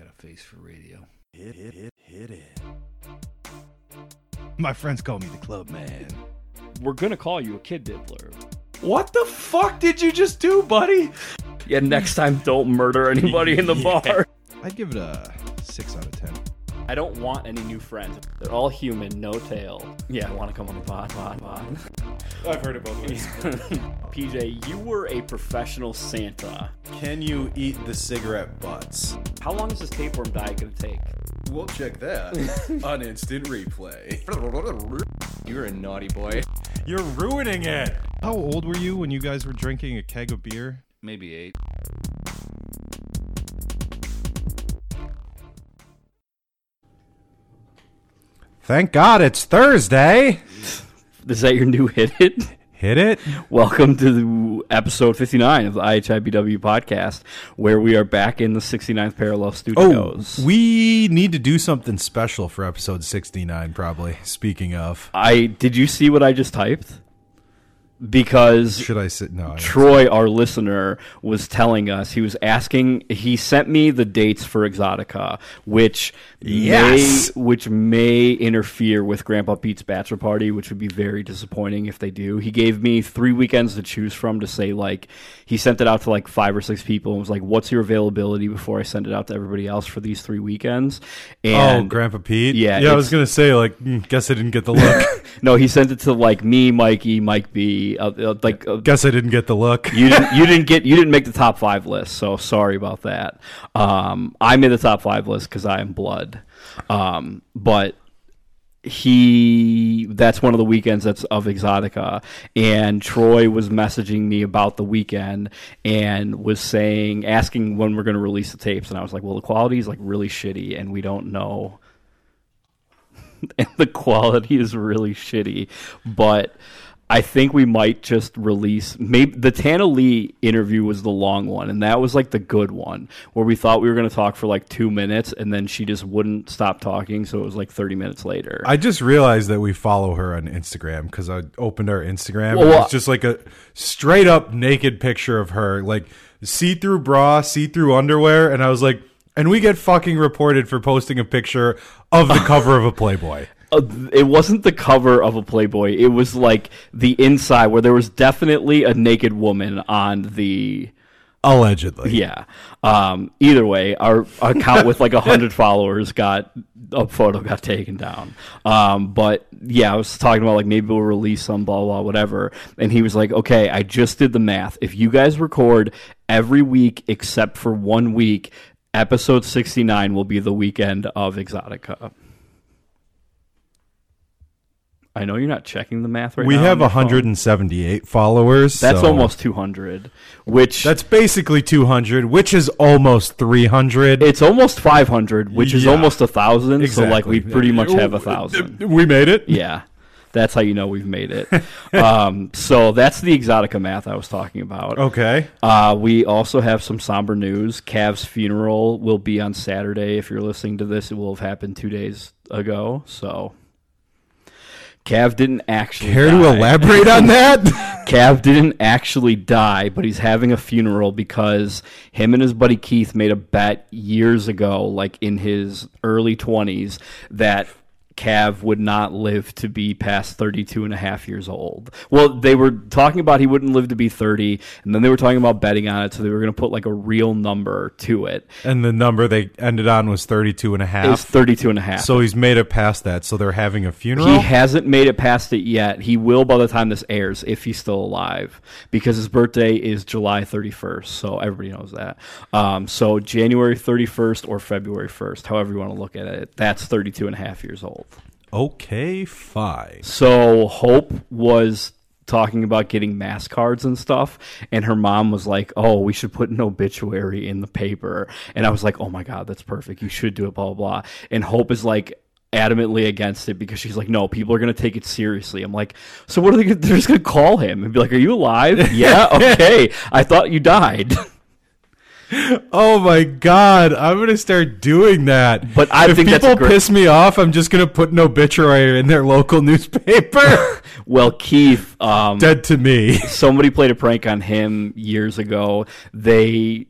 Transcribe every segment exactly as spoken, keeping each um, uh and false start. got a face for radio. Hit, hit, hit, hit it. My friends call me the club man. We're going to call you a kid diddler. What the fuck did you just do, buddy? Yeah, next time don't murder anybody in the yeah. bar. I'd give it a six out of ten. I don't want any new friends. They're all human, no tail. Yeah, I want to come on the pod, pod, pod. I've heard about these. P J, you were a professional Santa. Can you eat the cigarette butts? How long is this tapeworm diet going to take? We'll check that on Instant Replay. You're a naughty boy. You're ruining it. How old were you when you guys were drinking a keg of beer? Maybe eight. Thank God it's Thursday. Is that your new hit it? Hit it? Welcome to episode fifty-nine of the I H I B W podcast, where we are back in the sixty-ninth parallel studios. Oh, we need to do something special for episode sixty-nine, probably. Speaking of. I Did you see what I just typed? Because Should I sit? No, I Troy, our listener, was telling us, he was asking, he sent me the dates for Exotica, which, yes! may, which may interfere with Grandpa Pete's bachelor party, which would be very disappointing if they do. He gave me three weekends to choose from to say, like, he sent it out to like five or six people and was like, what's your availability before I send it out to everybody else for these three weekends? And, oh, Grandpa Pete? Yeah. Yeah, I was going to say, like, mm, guess I didn't get the look. No, he sent it to like me, Mikey, Mike B. Uh, uh, like uh, guess I didn't get the look. you didn't you didn't get you didn't make the top five list, so sorry about that. um I'm in the top five list because I am blood. Um but he that's one of the weekends that's of Exotica, and Troy was messaging me about the weekend and was saying asking when we're going to release the tapes, and I was like, well, the quality is like really shitty and we don't know. And the quality is really shitty, but I think we might just release. Maybe the Tana Lee interview was the long one, and that was like the good one where we thought we were going to talk for like two minutes, and then she just wouldn't stop talking. So it was like thirty minutes later. I just realized that we follow her on Instagram because I opened our Instagram. Well, and it's just like a straight up naked picture of her, like see through bra, see through underwear, and I was like, and we get fucking reported for posting a picture of the cover of a Playboy. Uh, it wasn't the cover of a Playboy. It was like the inside where there was definitely a naked woman on the... Allegedly. Yeah. Um, either way, our, our account with like one hundred followers got... A photo got taken down. Um, but yeah, I was talking about like maybe we'll release some blah, blah, whatever. And he was like, okay, I just did the math. If you guys record every week except for one week, episode sixty-nine will be the weekend of Exotica. I know you're not checking the math right now. We have one hundred seventy-eight followers. That's almost two hundred, which... That's basically two hundred, which is almost three hundred. It's almost five hundred, which is almost one thousand. So, like, we pretty much have one thousand. We made it? Yeah. That's how you know we've made it. um, so that's the Exotica math I was talking about. Okay. Uh, we also have some somber news. Cav's funeral will be on Saturday. If you're listening to this, it will have happened two days ago, so... Cav didn't actually Care die. to elaborate on that? Cav didn't actually die, but he's having a funeral because him and his buddy Keith made a bet years ago, like in his early twenties, that Cav would not live to be past thirty-two and a half years old. Well, they were talking about he wouldn't live to be thirty, and then they were talking about betting on it, so they were going to put like a real number to it. And the number they ended on was thirty-two and a half. It was thirty-two and a half. So he's made it past that, so they're having a funeral? He hasn't made it past it yet. He will by the time this airs, if he's still alive, because his birthday is July thirty-first, so everybody knows that. Um, so January thirty-first or February first, however you want to look at it, that's thirty-two and a half years old. Okay, fine. So Hope was talking about getting mass cards and stuff, and her mom was like, oh, we should put an obituary in the paper. And I was like, oh my God, that's perfect. You should do it, blah, blah, blah. And Hope is like adamantly against it because she's like, no, people are going to take it seriously. I'm like, so what are they gonna, they're just going to call him and be like, are you alive? Yeah, okay. I thought you died. Oh my God, I'm going to start doing that. But I if think people that's piss me off, I'm just going to put an obituary in their local newspaper. Well, Keith. Um, Dead to me. Somebody played a prank on him years ago. They,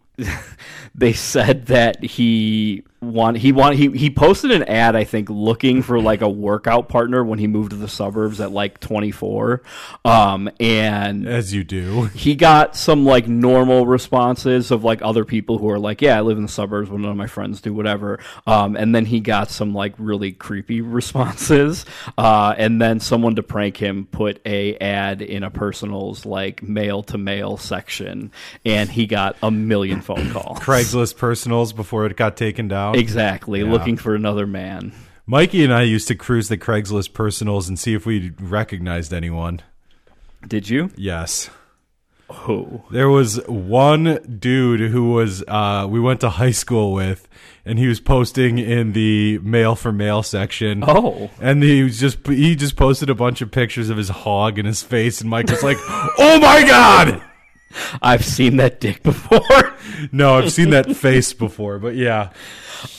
they said that he... want he want he he posted an ad, I think, looking for like a workout partner when he moved to the suburbs at like twenty-four, um, and as you do, he got some like normal responses of like other people who are like, yeah, I live in the suburbs, but none of my friends do, whatever. Um, and then he got some like really creepy responses, uh, and then someone to prank him put a ad in a personal's like mail to mail section, and he got a million phone calls. Craigslist personals before it got taken down. Exactly. Yeah. Looking for another man. Mikey and I used to cruise the Craigslist personals and see if we recognized anyone. Did you? Yes. Oh. There was one dude who was uh, we went to high school with, and he was posting in the mail for mail section. Oh. And he was just he just posted a bunch of pictures of his hog in his face, and Mike was like, "Oh my God! I've seen that dick before." No, I've seen that face before, but yeah.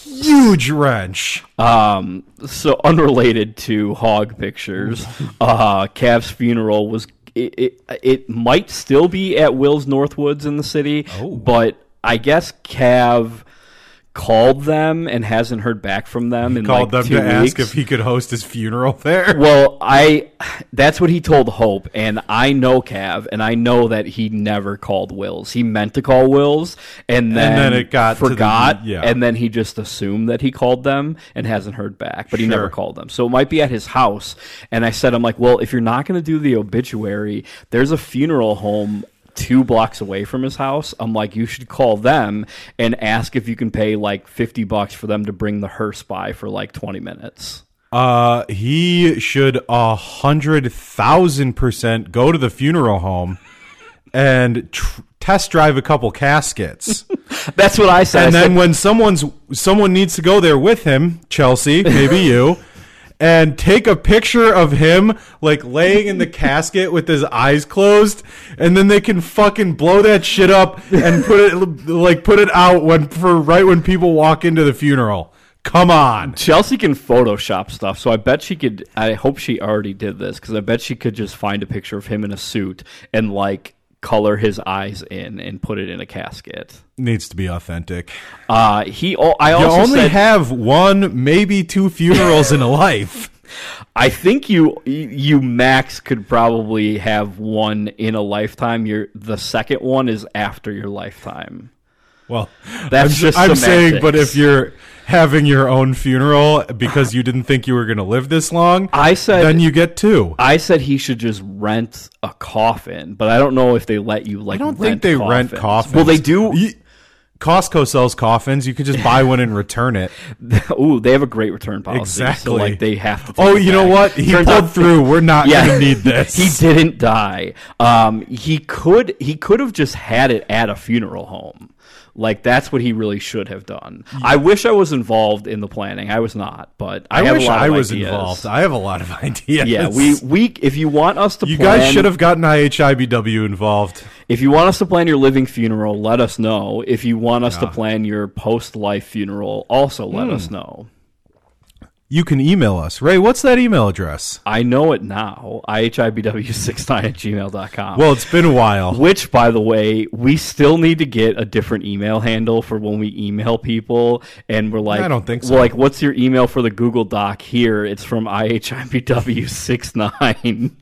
Huge wrench. Um, so unrelated to hog pictures, uh, Cav's funeral was it, it it might still be at Will's Northwoods in the city, oh. but I guess Cav called them and hasn't heard back from them. He in called like them two to weeks. Ask if he could host his funeral there. Well, I that's what he told Hope, and I know Cav, and I know that he never called Wills. He meant to call Wills, and then, and then it got forgot, to the, yeah. and then he just assumed that he called them and hasn't heard back, but he sure. never called them. So it might be at his house, and I said, I'm like, well, if you're not going to do the obituary, there's a funeral home two blocks away from his house. I'm like, you should call them and ask if you can pay like fifty bucks for them to bring the hearse by for like twenty minutes. Uh, he should a hundred thousand percent go to the funeral home and tr- test drive a couple caskets. That's what I said. And I then said- when someone's someone needs to go there with him, Chelsea, maybe you. And take a picture of him, like, laying in the casket with his eyes closed, and then they can fucking blow that shit up and put it, like, put it out when for right when people walk into the funeral. Come on. Chelsea can Photoshop stuff, so I bet she could. I hope she already did this, because I bet she could just find a picture of him in a suit and, like, color his eyes in and put it in a casket. Needs to be authentic. Uh, he. Oh, I also you only said, have one, maybe two funerals in a life. I think you you max could probably have one in a lifetime. Your the second one is after your lifetime. Well, that's I'm, just I'm saying. But if you're having your own funeral because you didn't think you were going to live this long, I said, then you get two. I said he should just rent a coffin, but I don't know if they let you. Like, I don't rent think they coffins. Rent coffins. Well, they do. You, Costco sells coffins. You could just buy one and return it. Ooh, they have a great return policy. Exactly. So, like, they have to. Oh, you back. Know what? He Turns pulled out, through. We're not yeah, going to need this. He didn't die. Um, he could. He could have just had it at a funeral home. Like, that's what he really should have done. Yeah. I wish I was involved in the planning. I was not, but I, I have wish a lot of I was ideas. Involved. I have a lot of ideas. Yeah, we we if you want us to, you plan, guys should have gotten I H I B W involved. If you want us to plan your living funeral, let us know. If you want us yeah. to plan your post-life funeral, also let hmm. us know. You can email us. Ray, what's that email address? I know it now. I H I B W sixty-nine at gmail dot com. Well, it's been a while. Which, by the way, we still need to get a different email handle for when we email people. And we're like, I don't think so. We're like, what's your email for the Google Doc here? It's from I H I B W sixty-nine.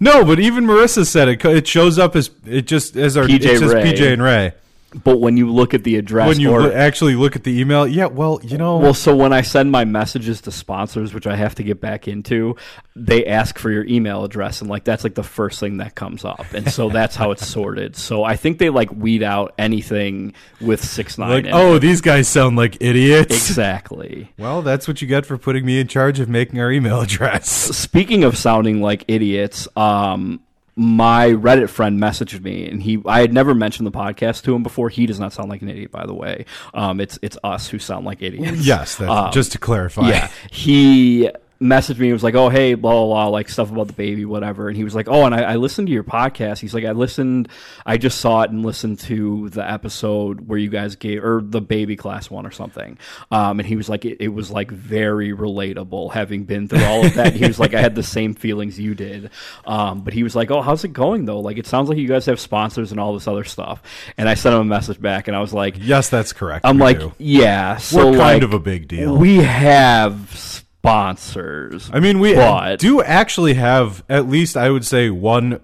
No, but even Marissa said it. It shows up as it just as our P J, it's just P J and Ray. But when you look at the address, when you or, actually look at the email, yeah, well, you know, well, so when I send my messages to sponsors, which I have to get back into, they ask for your email address, and like that's like the first thing that comes up, and so that's how it's sorted. So I think they like weed out anything with six nine. Like, in oh, it. These guys sound like idiots. Exactly. Well, that's what you get for putting me in charge of making our email address. Speaking of sounding like idiots, um. my Reddit friend messaged me, and he I had never mentioned the podcast to him before. He does not sound like an idiot, by the way. Um, it's it's us who sound like idiots. Yes, that, um, just to clarify. Yeah, he messaged me and was like, oh, hey, blah, blah, blah, like stuff about the baby, whatever. And he was like, oh, and I, I listened to your podcast. He's like, I listened, I just saw it and listened to the episode where you guys gave, or the baby class one or something. Um, and he was like, it, it was like very relatable having been through all of that. He was like, I had the same feelings you did. Um, but he was like, oh, how's it going though? Like, it sounds like you guys have sponsors and all this other stuff. And I sent him a message back and I was like, yes, that's correct. I'm we like, do. yeah. So we're kind like, of a big deal. We have sponsors. I mean, we but... do actually have at least, I would say, one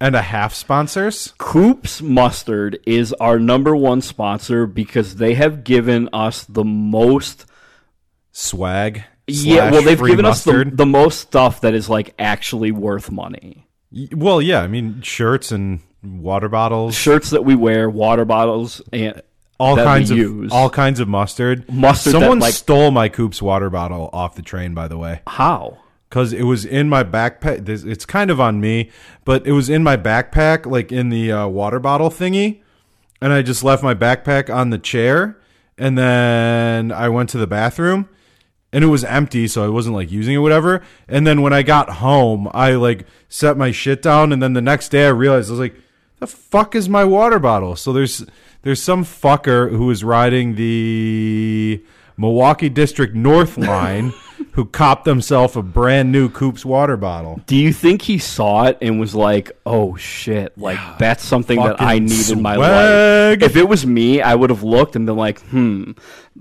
and a half sponsors. Coop's Mustard is our number one sponsor because they have given us the most swag. Yeah, well, they've given mustard. us the, the most stuff that is like actually worth money. Well, yeah, I mean, shirts and water bottles, shirts that we wear, water bottles, and. All kinds of use. all kinds of mustard. Mustard. Someone that, like, stole my Coop's water bottle off the train. By the way, how? Because it was in my backpack. It's kind of on me, but it was in my backpack, like in the uh, water bottle thingy, and I just left my backpack on the chair, and then I went to the bathroom, and it was empty, so I wasn't like using it, or whatever. And then when I got home, I like set my shit down, and then the next day I realized I was like, "The fuck is my water bottle?" So there's. There's some fucker who is riding the Milwaukee District North line who copped himself a brand new Coop's water bottle. Do you think he saw it and was like, oh, shit, like that's something Fucking that I need swag. in my life? If it was me, I would have looked and been like, hmm,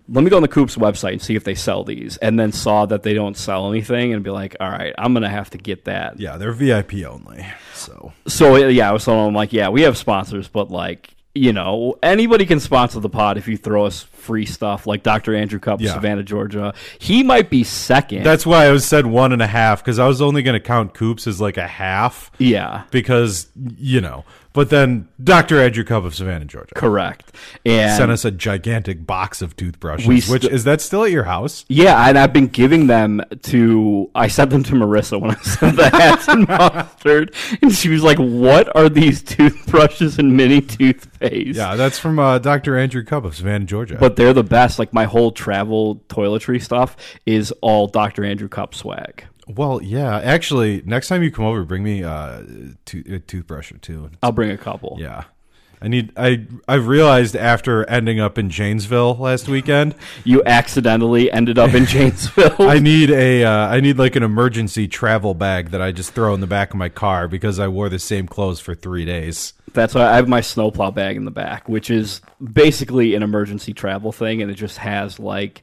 let me go on the Coop's website and see if they sell these. And then saw that they don't sell anything and be like, all right, I'm going to have to get that. Yeah, they're V I P only. So, so yeah, I was telling them like, yeah, we have sponsors, but like. You know, anybody can sponsor the pod if you throw us free stuff like Doctor Andrew Kupp, yeah. Savannah, Georgia. He might be second. That's why I was said one and a half because I was only going to count Coops as like a half. Yeah. Because, you know, but then Doctor Andrew Kupp of Savannah, Georgia. Correct. And sent us a gigantic box of toothbrushes, st- which is that still at your house? Yeah. And I've been giving them to, I sent them to Marissa when I sent the hats and mustard. And she was like, what are these toothbrushes and mini toothpaste? Yeah. That's from uh, Doctor Andrew Kupp of Savannah, Georgia. But they're the best. Like my whole travel toiletry stuff is all Doctor Andrew Kupp swag. Well, yeah. Actually, next time you come over, bring me uh, to- a toothbrush or two. I'll bring a couple. Yeah. I need. I I've realized after ending up in Janesville last weekend, you accidentally ended up in Janesville. I need a. Uh, I need like an emergency travel bag that I just throw in the back of my car because I wore the same clothes for three days. That's why I have my snowplow bag in the back, which is basically an emergency travel thing, and it just has like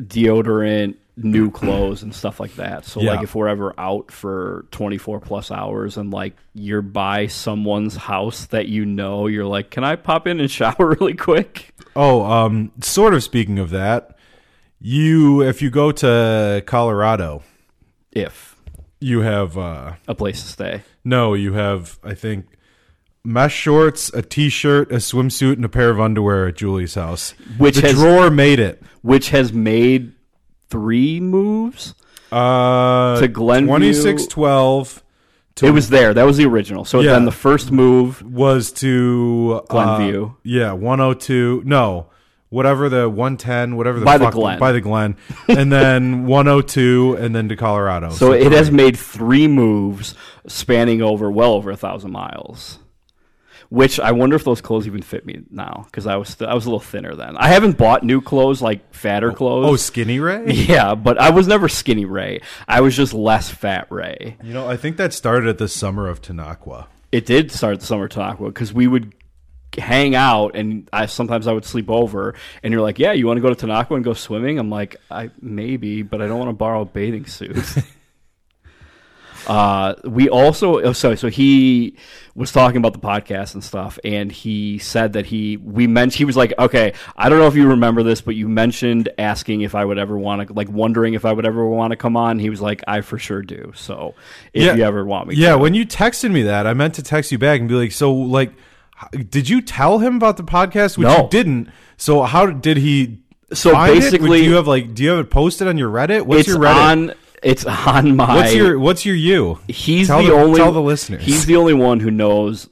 deodorant. New clothes and stuff like that. So, yeah. like, if we're ever out for twenty-four plus hours and, like, you're by someone's house that you know, you're like, can I pop in and shower really quick? Oh, um, sort of speaking of that, you, if you go to Colorado. If. You have. Uh, a place to stay. No, you have, I think. Mesh shorts, a t-shirt, a swimsuit, and a pair of underwear at Julie's house. Which the has, drawer made it. Which has made. Three moves uh, to Glenview. twenty-six twelve To it was there. That was the original. So yeah, then the first move was to Glenview. Uh, yeah, one oh two No, whatever the one ten whatever the by fuck. By the Glen. By the Glen. And then one oh two and then to Colorado. So, so it three. has made three moves spanning over well over a thousand miles Which I wonder if those clothes even fit me now because I was st- I was a little thinner then. I haven't bought new clothes like fatter clothes. Oh, skinny Ray? Yeah, but I was never skinny Ray. I was just less fat Ray. You know, I think that started at the summer of Tanaqua. It did start the summer of Tanaqua because we would hang out and I sometimes I would sleep over and you're like, yeah, you want to go to Tanaqua and go swimming? I'm like, I maybe, but I don't want to borrow a bathing suit. Uh, we also, oh, sorry, so he was talking about the podcast and stuff, and he said that he, we mentioned, he was like, okay, I don't know if you remember this, but you mentioned asking if I would ever want to, like, wondering if I would ever want to come on. He was like, I for sure do. So if yeah. you ever want me to. Yeah, when you texted me that, I meant to text you back and be like, so, like, did you tell him about the podcast? Which no. you didn't. So how did he so find basically, it? Do you have, like, do you have it posted on your Reddit? What's your Reddit? On, It's on my. What's your What's your you? He's tell the, the only. Tell the listeners. He's the only one who knows,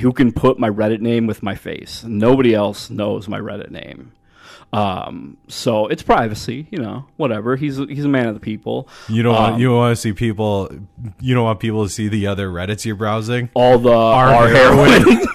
who can put my Reddit name with my face. Nobody else knows my Reddit name. Um, so it's privacy, you know, whatever. He's, he's a man of the people. You don't um, want, you don't want to see people, you don't want people to see the other Reddits you're browsing. All the, our, our heroin, heroin.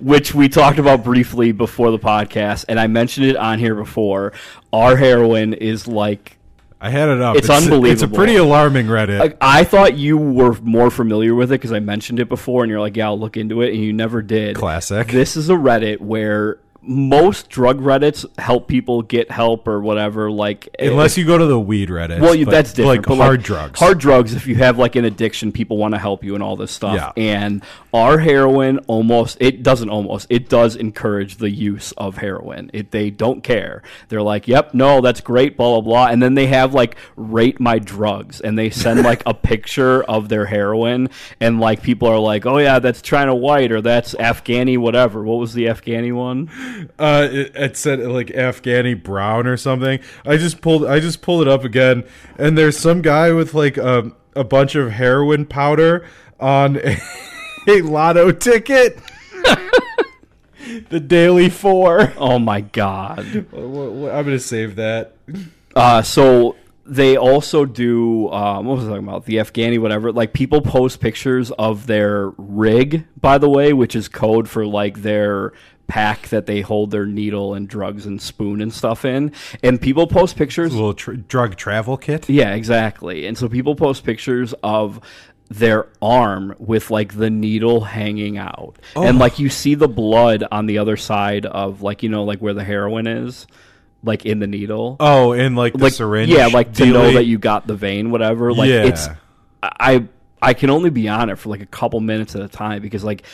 Which we talked about briefly before the podcast, and I mentioned it on here before. Our heroin is like, I had it up. It's, it's unbelievable. It's a pretty alarming Reddit. Like, I thought you were more familiar with it because I mentioned it before, and you're like, yeah, I'll look into it, and you never did. Classic. This is a Reddit where most drug Reddits help people get help or whatever. Like, unless if, you go to the weed Reddit. Well, you, that's different. Like but hard like, drugs. Hard drugs, if you have like an addiction, people want to help you and all this stuff. Yeah. And our heroin almost, it doesn't almost, it does encourage the use of heroin. It, they don't care. They're like, yep, no, that's great, blah, blah, blah. And then they have like, rate my drugs. And they send like a picture of their heroin. And like people are like, oh yeah, that's China White or that's Afghani whatever. What was the Afghani one? Uh, it, it said like Afghani brown or something. I just pulled, I just pulled it up again, and there's some guy with like a, a bunch of heroin powder on a, a lotto ticket. The Daily Four. Oh my god! I'm gonna save that. Uh, so. They also do, um, what was I talking about? The Afghani, whatever. Like, people post pictures of their rig, by the way, which is code for, like, their pack that they hold their needle and drugs and spoon and stuff in. And people post pictures. A little tr- drug travel kit? Yeah, exactly. And so people post pictures of their arm with like the needle hanging out. Oh. And like you see the blood on the other side of like, you know, like where the heroin is. Like in the needle. Oh, and like the like, syringe. Yeah, like to know that you got the vein, whatever. Like yeah. it's I I can only be on it for like a couple minutes at a time because like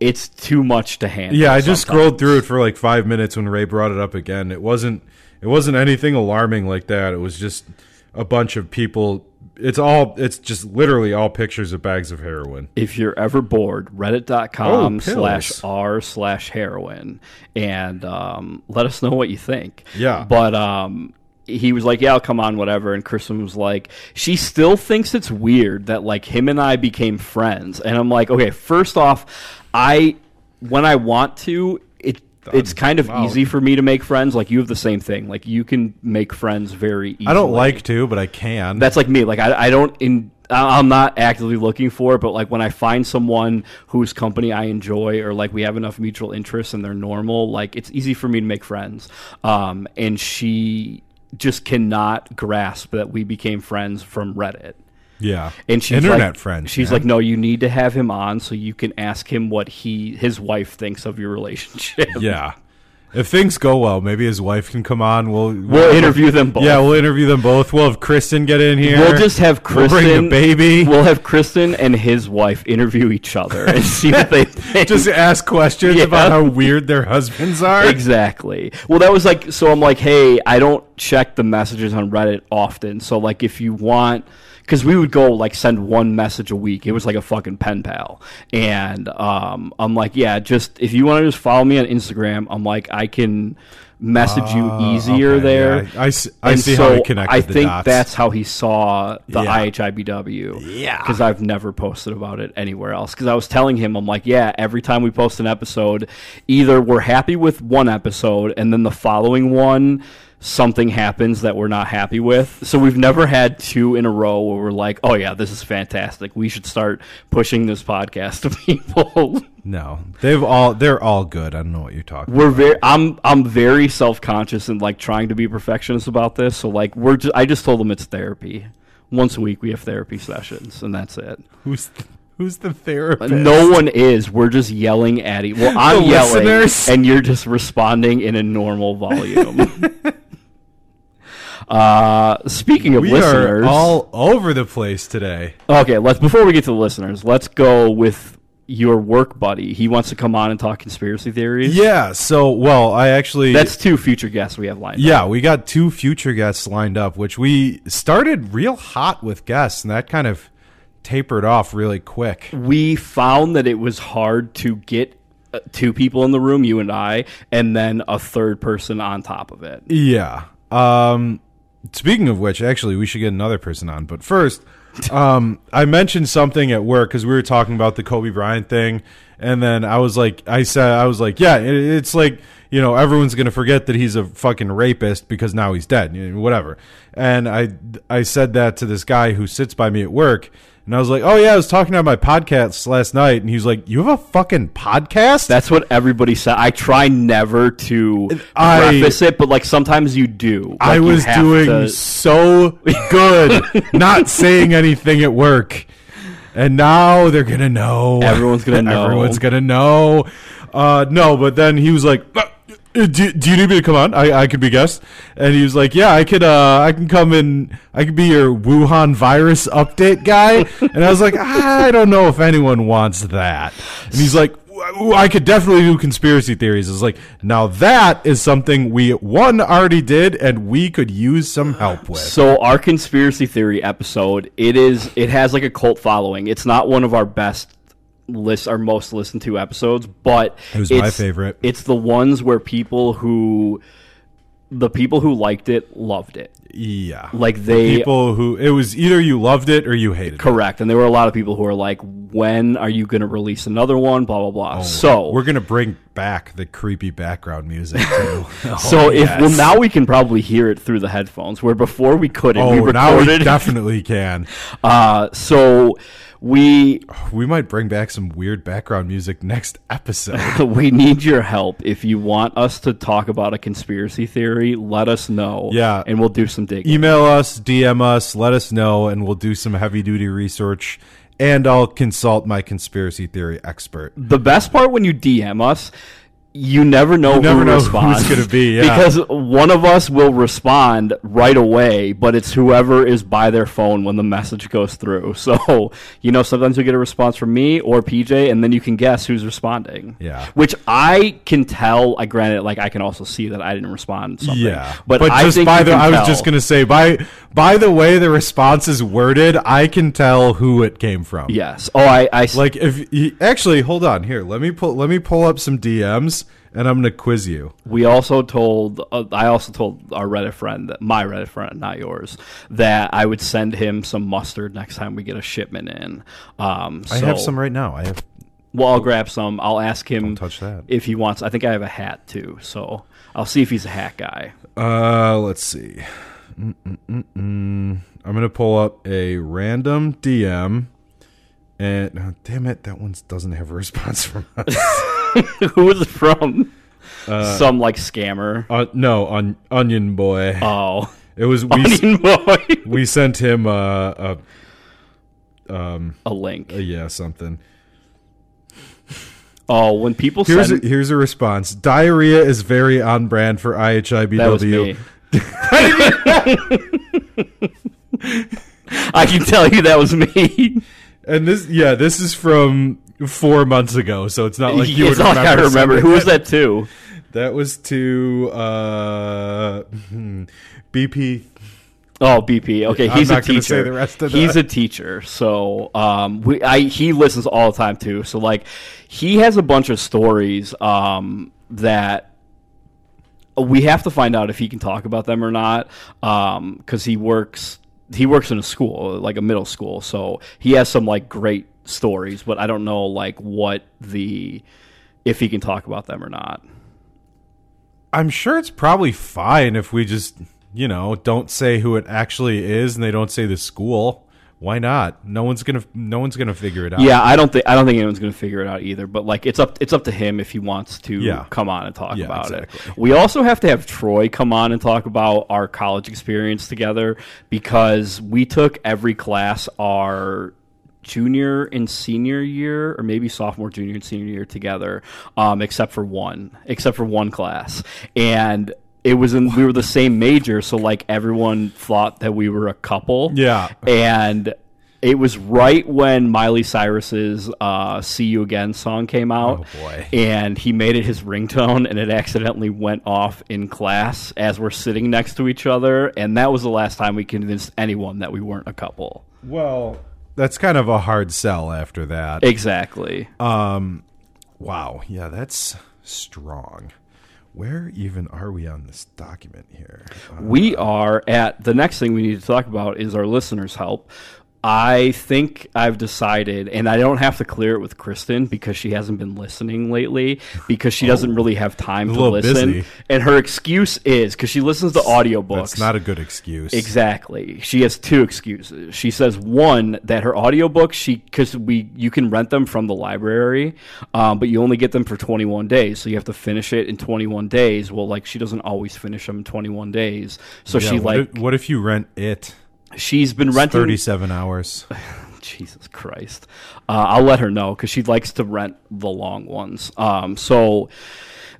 it's too much to handle. Yeah, I sometimes. just scrolled through it for like five minutes when Ray brought it up again. It wasn't it wasn't anything alarming like that. It was just a bunch of people. It's all it's just literally all pictures of bags of heroin. If you're ever bored, reddit dot com oh, slash r slash heroin and um, let us know what you think. Yeah. But um, he was like, yeah, I'll come on, whatever. And Kristen was like, she still thinks it's weird that like him and I became friends. And I'm like, okay, first off, I when I want to, it It's kind of wow. easy for me to make friends. Like, you have the same thing. Like, you can make friends very easily. I don't like to, but I can. That's like me. Like, I, I don't... In, I'm not actively looking for it, but, like, when I find someone whose company I enjoy or, like, we have enough mutual interests and they're normal, like, it's easy for me to make friends. Um, and she just cannot grasp that we became friends from Reddit. Yeah, and she's internet like, friends. She's man. like, no, you need to have him on so you can ask him what he his wife thinks of your relationship. Yeah, if things go well, maybe his wife can come on. We'll we'll, we'll interview them both. Yeah, we'll interview them both. We'll have Kristen get in here. We'll just have Kristen we'll bring the baby. We'll have Kristen and his wife interview each other and see what they think. Just ask questions yeah. about how weird their husbands are. Exactly. Well, that was like so. I'm like, hey, I don't check the messages on Reddit often, so like if you want. Because we would go, like, send one message a week. It was like a fucking pen pal. And um, I'm like, yeah, just if you want to just follow me on Instagram, I'm like, I can message uh, you easier okay, there. Yeah. I, I, I see so how he connected I the think dots. That's how he saw the yeah. I H I B W. Yeah. Because I've never posted about it anywhere else. Because I was telling him, I'm like, yeah, every time we post an episode, either we're happy with one episode and then the following one, something happens that we're not happy with. So we've never had two in a row where we're like, oh yeah, this is fantastic. We should start pushing this podcast to people. No, they've all they're all good. I don't know what you're talking we're about. Very I'm I'm very self-conscious and like trying to be perfectionist about this. So like we're just, I just told them it's therapy. Once a week we have therapy sessions and that's it. Who's th- Who's the therapist? No one is. We're just yelling at each other. Well, I'm the yelling listeners. And you're just responding in a normal volume. Uh, speaking of we listeners, are all over the place today. Okay, let's before we get to the listeners, let's go with your work buddy. He wants to come on and talk conspiracy theories. Yeah. So, well, I actually that's two future guests we have lined yeah, up. Yeah, we got two future guests lined up, which we started real hot with guests, and that kind of tapered off really quick. We found that it was hard to get two people in the room, you and I, and then a third person on top of it. Yeah. Um, speaking of which, actually, we should get another person on. But first, um, I mentioned something at work because we were talking about the Kobe Bryant thing, and then I was like, I said, I was like, yeah, it, it's like you know, everyone's going to forget that he's a fucking rapist because now he's dead, you know, whatever. And I, I said that to this guy who sits by me at work. And I was like, oh, yeah, I was talking about my podcast last night. And he was like, you have a fucking podcast? That's what everybody said. I try never to I, preface it, but, like, sometimes you do. Like, I was doing to... so good not saying anything at work. And now they're going to know. Everyone's going to know. Everyone's going to know. Uh, no, but then he was like, do, do you need me to come on? I, I could be guest. And he was like, yeah, I could uh, I can come in. I could be your Wuhan virus update guy. And I was like, I don't know if anyone wants that. And he's like, I could definitely do conspiracy theories. It's like, now that is something we, one, already did, and we could use some help with. So our conspiracy theory episode, it is, it has like a cult following. It's not one of our best lists, our most listened to episodes, but it was my favorite. It's the ones where people who, the people who liked it loved it. Yeah, like they people who it was either you loved it or you hated it. Correct, and there were a lot of people who were like, "When are you going to release another one?" Blah blah blah. Oh, so we're going to bring back the creepy background music too. oh, so if yes. well, now we can probably hear it through the headphones, where before we couldn't. Oh, we now we definitely can. Uh, so we we might bring back some weird background music next episode. We need your help if you want us to talk about a conspiracy theory. Let us know. Yeah, and we'll do some. Digging. Email us, D M us, let us know, and we'll do some heavy-duty research, and I'll consult my conspiracy theory expert. The best part when you D M us, you never know you never who know responds. Who's going to be, yeah. Because one of us will respond right away, but it's whoever is by their phone when the message goes through. So, you know, sometimes you get a response from me or P J, and then you can guess who's responding. Yeah. Which I can tell. I granted, like, I can also see that I didn't respond to something. Yeah. But, but I just think by the, I was tell. just going to say, by by the way the response is worded, I can tell who it came from. Yes. Oh, I, I like if you, actually hold on here. Let me pull. Let me pull up some D Ms. And I'm going to quiz you. We also told, uh, I also told our Reddit friend, that my Reddit friend, not yours, that I would send him some mustard next time we get a shipment in. Um, so, I have some right now. I have. Well, I'll grab some. I'll ask him don't touch that. If he wants. I think I have a hat too, so I'll see if he's a hat guy. Uh, let's see. Mm-mm-mm-mm. I'm going to pull up a random D M. And oh, damn it, that one doesn't have a response from us. Who was it from? Uh, Some like scammer. Uh, no, on, Onion Boy. Oh, it was we, Onion Boy. We sent him uh, a um a link. Uh, yeah, something. Oh, when people here's send... a, here's a response. Diarrhea is very on brand for I H I B W. That was me. I can tell you that was me. And this, yeah, this is from four months ago, so it's not like you it's would not remember. I remember. Who was that to? That was to uh, B P. Oh, B P. Okay, he's I'm not a teacher. Say the rest of he's that. a teacher, so um, we, I, he listens all the time too. So like, he has a bunch of stories um, that. We have to find out if he can talk about them or not, because um, he works. He works in a school, like a middle school, so he has some like great stories, but I don't know like what the if he can talk about them or not. I'm sure it's probably fine if we just, you know, don't say who it actually is and they don't say the school. Why not? No one's gonna no one's gonna figure it out. Yeah, I don't think I don't think anyone's gonna figure it out either. But like, it's up it's up to him if he wants to yeah. come on and talk yeah, about exactly. it. We also have to have Troy come on and talk about our college experience together because we took every class our junior and senior year, or maybe sophomore, junior, and senior year together, um, except for one, except for one class, and. It was in, we were the same major, so like everyone thought that we were a couple. Yeah. And it was right when Miley Cyrus's uh, See You Again song came out. Oh, boy. And he made it his ringtone, and it accidentally went off in class as we're sitting next to each other. And that was the last time we convinced anyone that we weren't a couple. Well, that's kind of a hard sell after that. Exactly. Um, wow. Yeah, that's strong. Where even are we on this document here? We know. are at the next thing we need to talk about is our listeners' help. I think I've decided, and I don't have to clear it with Kristen because she hasn't been listening lately because she doesn't really have time oh, to listen. Busy. And her excuse is because she listens to audiobooks. That's not a good excuse. Exactly. She has two excuses. She says, one, that her audiobooks, she because we you can rent them from the library, um, but you only get them for twenty-one days. So you have to finish it in twenty-one days. Well, like she doesn't always finish them in twenty-one days. So yeah, she what like. If, what if you rent it? She's been renting thirty-seven hours. Jesus Christ. Uh, I'll let her know because she likes to rent the long ones. Um, so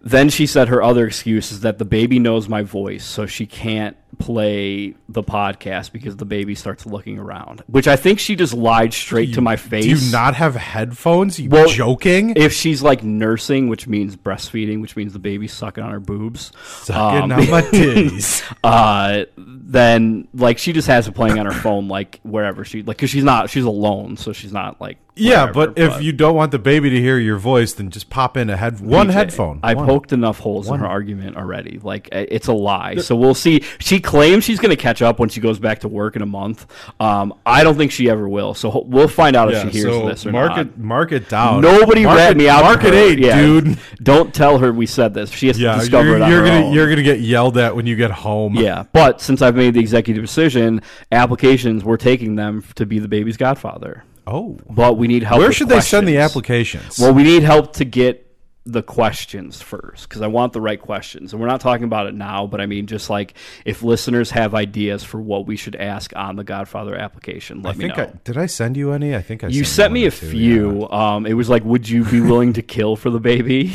then she said her other excuse is that the baby knows my voice, so she can't play the podcast because the baby starts looking around, which I think she just lied straight you, to my face. Do you not have headphones? Are you well, joking? If she's like nursing, which means breastfeeding, which means the baby's sucking on her boobs, sucking um, on my titties, uh, then like she just has it playing on her phone, like wherever she like, because she's not she's alone, so she's not like wherever, yeah. But, but if you don't want the baby to hear your voice, then just pop in a head one P J, headphone. I one. poked enough holes one. in her argument already. Like it's a lie. So we'll see. She claims she's going to catch up when she goes back to work in a month. Um, I don't think she ever will. So we'll find out yeah, if she hears so this or mark not. It, mark it down. Nobody mark rat it, me out. Mark it eight, yeah. dude. Don't tell her we said this. She has yeah, to discover you're, it on you're her gonna, own. You're going to get yelled at when you get home. Yeah, but since I've made the executive decision, applications, we're taking them to be the baby's godfather. Oh. But we need help. Where should questions. They send the applications? Well, we need help to get the questions first because I want the right questions, and we're not talking about it now, but I mean just like if listeners have ideas for what we should ask on the Godfather application, let I me think know. I, did I send you any? I think I you sent me a two, few. Yeah. Um, it was like, would you be willing to kill for the baby?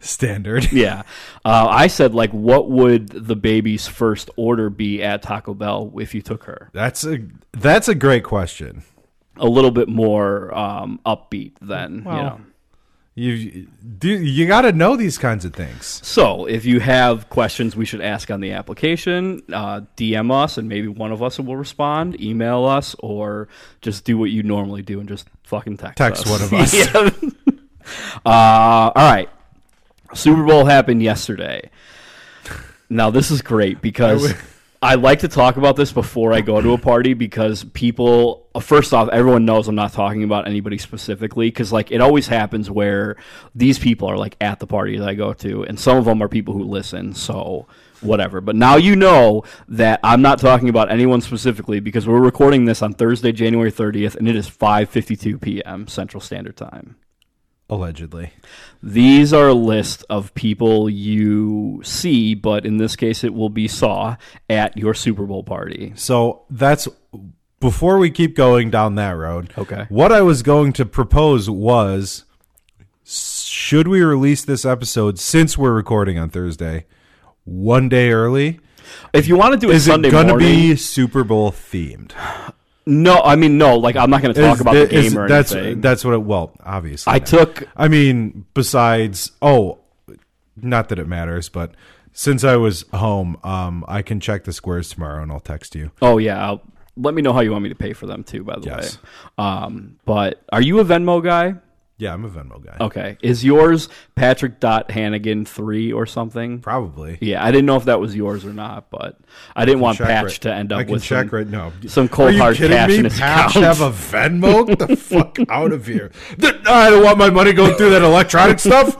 Standard. Yeah. Uh, I said like, what would the baby's first order be at Taco Bell if you took her? That's a that's a great question. A little bit more um, upbeat than, well, you know. You do. You got to know these kinds of things. So if you have questions we should ask on the application, uh, D M us, and maybe one of us will respond, email us, or just do what you normally do and just fucking text Text us. One of us. Yeah. uh, all right. Super Bowl happened yesterday. Now, this is great because I like to talk about this before I go to a party because people... First off, everyone knows I'm not talking about anybody specifically because, like, it always happens where these people are, like, at the party that I go to, and some of them are people who listen, so whatever. But now you know that I'm not talking about anyone specifically because we're recording this on Thursday, January thirtieth, and it is five fifty-two p.m. Central Standard Time. Allegedly. These are a list of people you see, but in this case it will be saw at your Super Bowl party. So that's... Before we keep going down that road, okay. What I was going to propose was, should we release this episode, since we're recording on Thursday, one day early? If you want to do it Sunday morning. Is it going to be Super Bowl themed? No, I mean, no. Like, I'm not going to talk is, about is, the game is, or anything. That's, that's what it, well, obviously. I not. took. I mean, besides, oh, not that it matters, but since I was home, um, I can check the squares tomorrow and I'll text you. Oh, yeah, I'll. Let me know how you want me to pay for them, too, by the yes. way. Um, but are you a Venmo guy? Yeah, I'm a Venmo guy. Okay. Is yours Patrick dot Hannigan three or something? Probably. Yeah, I didn't know if that was yours or not, but I didn't I want Patch right. to end up with some, check right now. some cold hard cash me? in his account. Patch have a Venmo? Get the fuck out of here. I don't want my money going through that electronic stuff.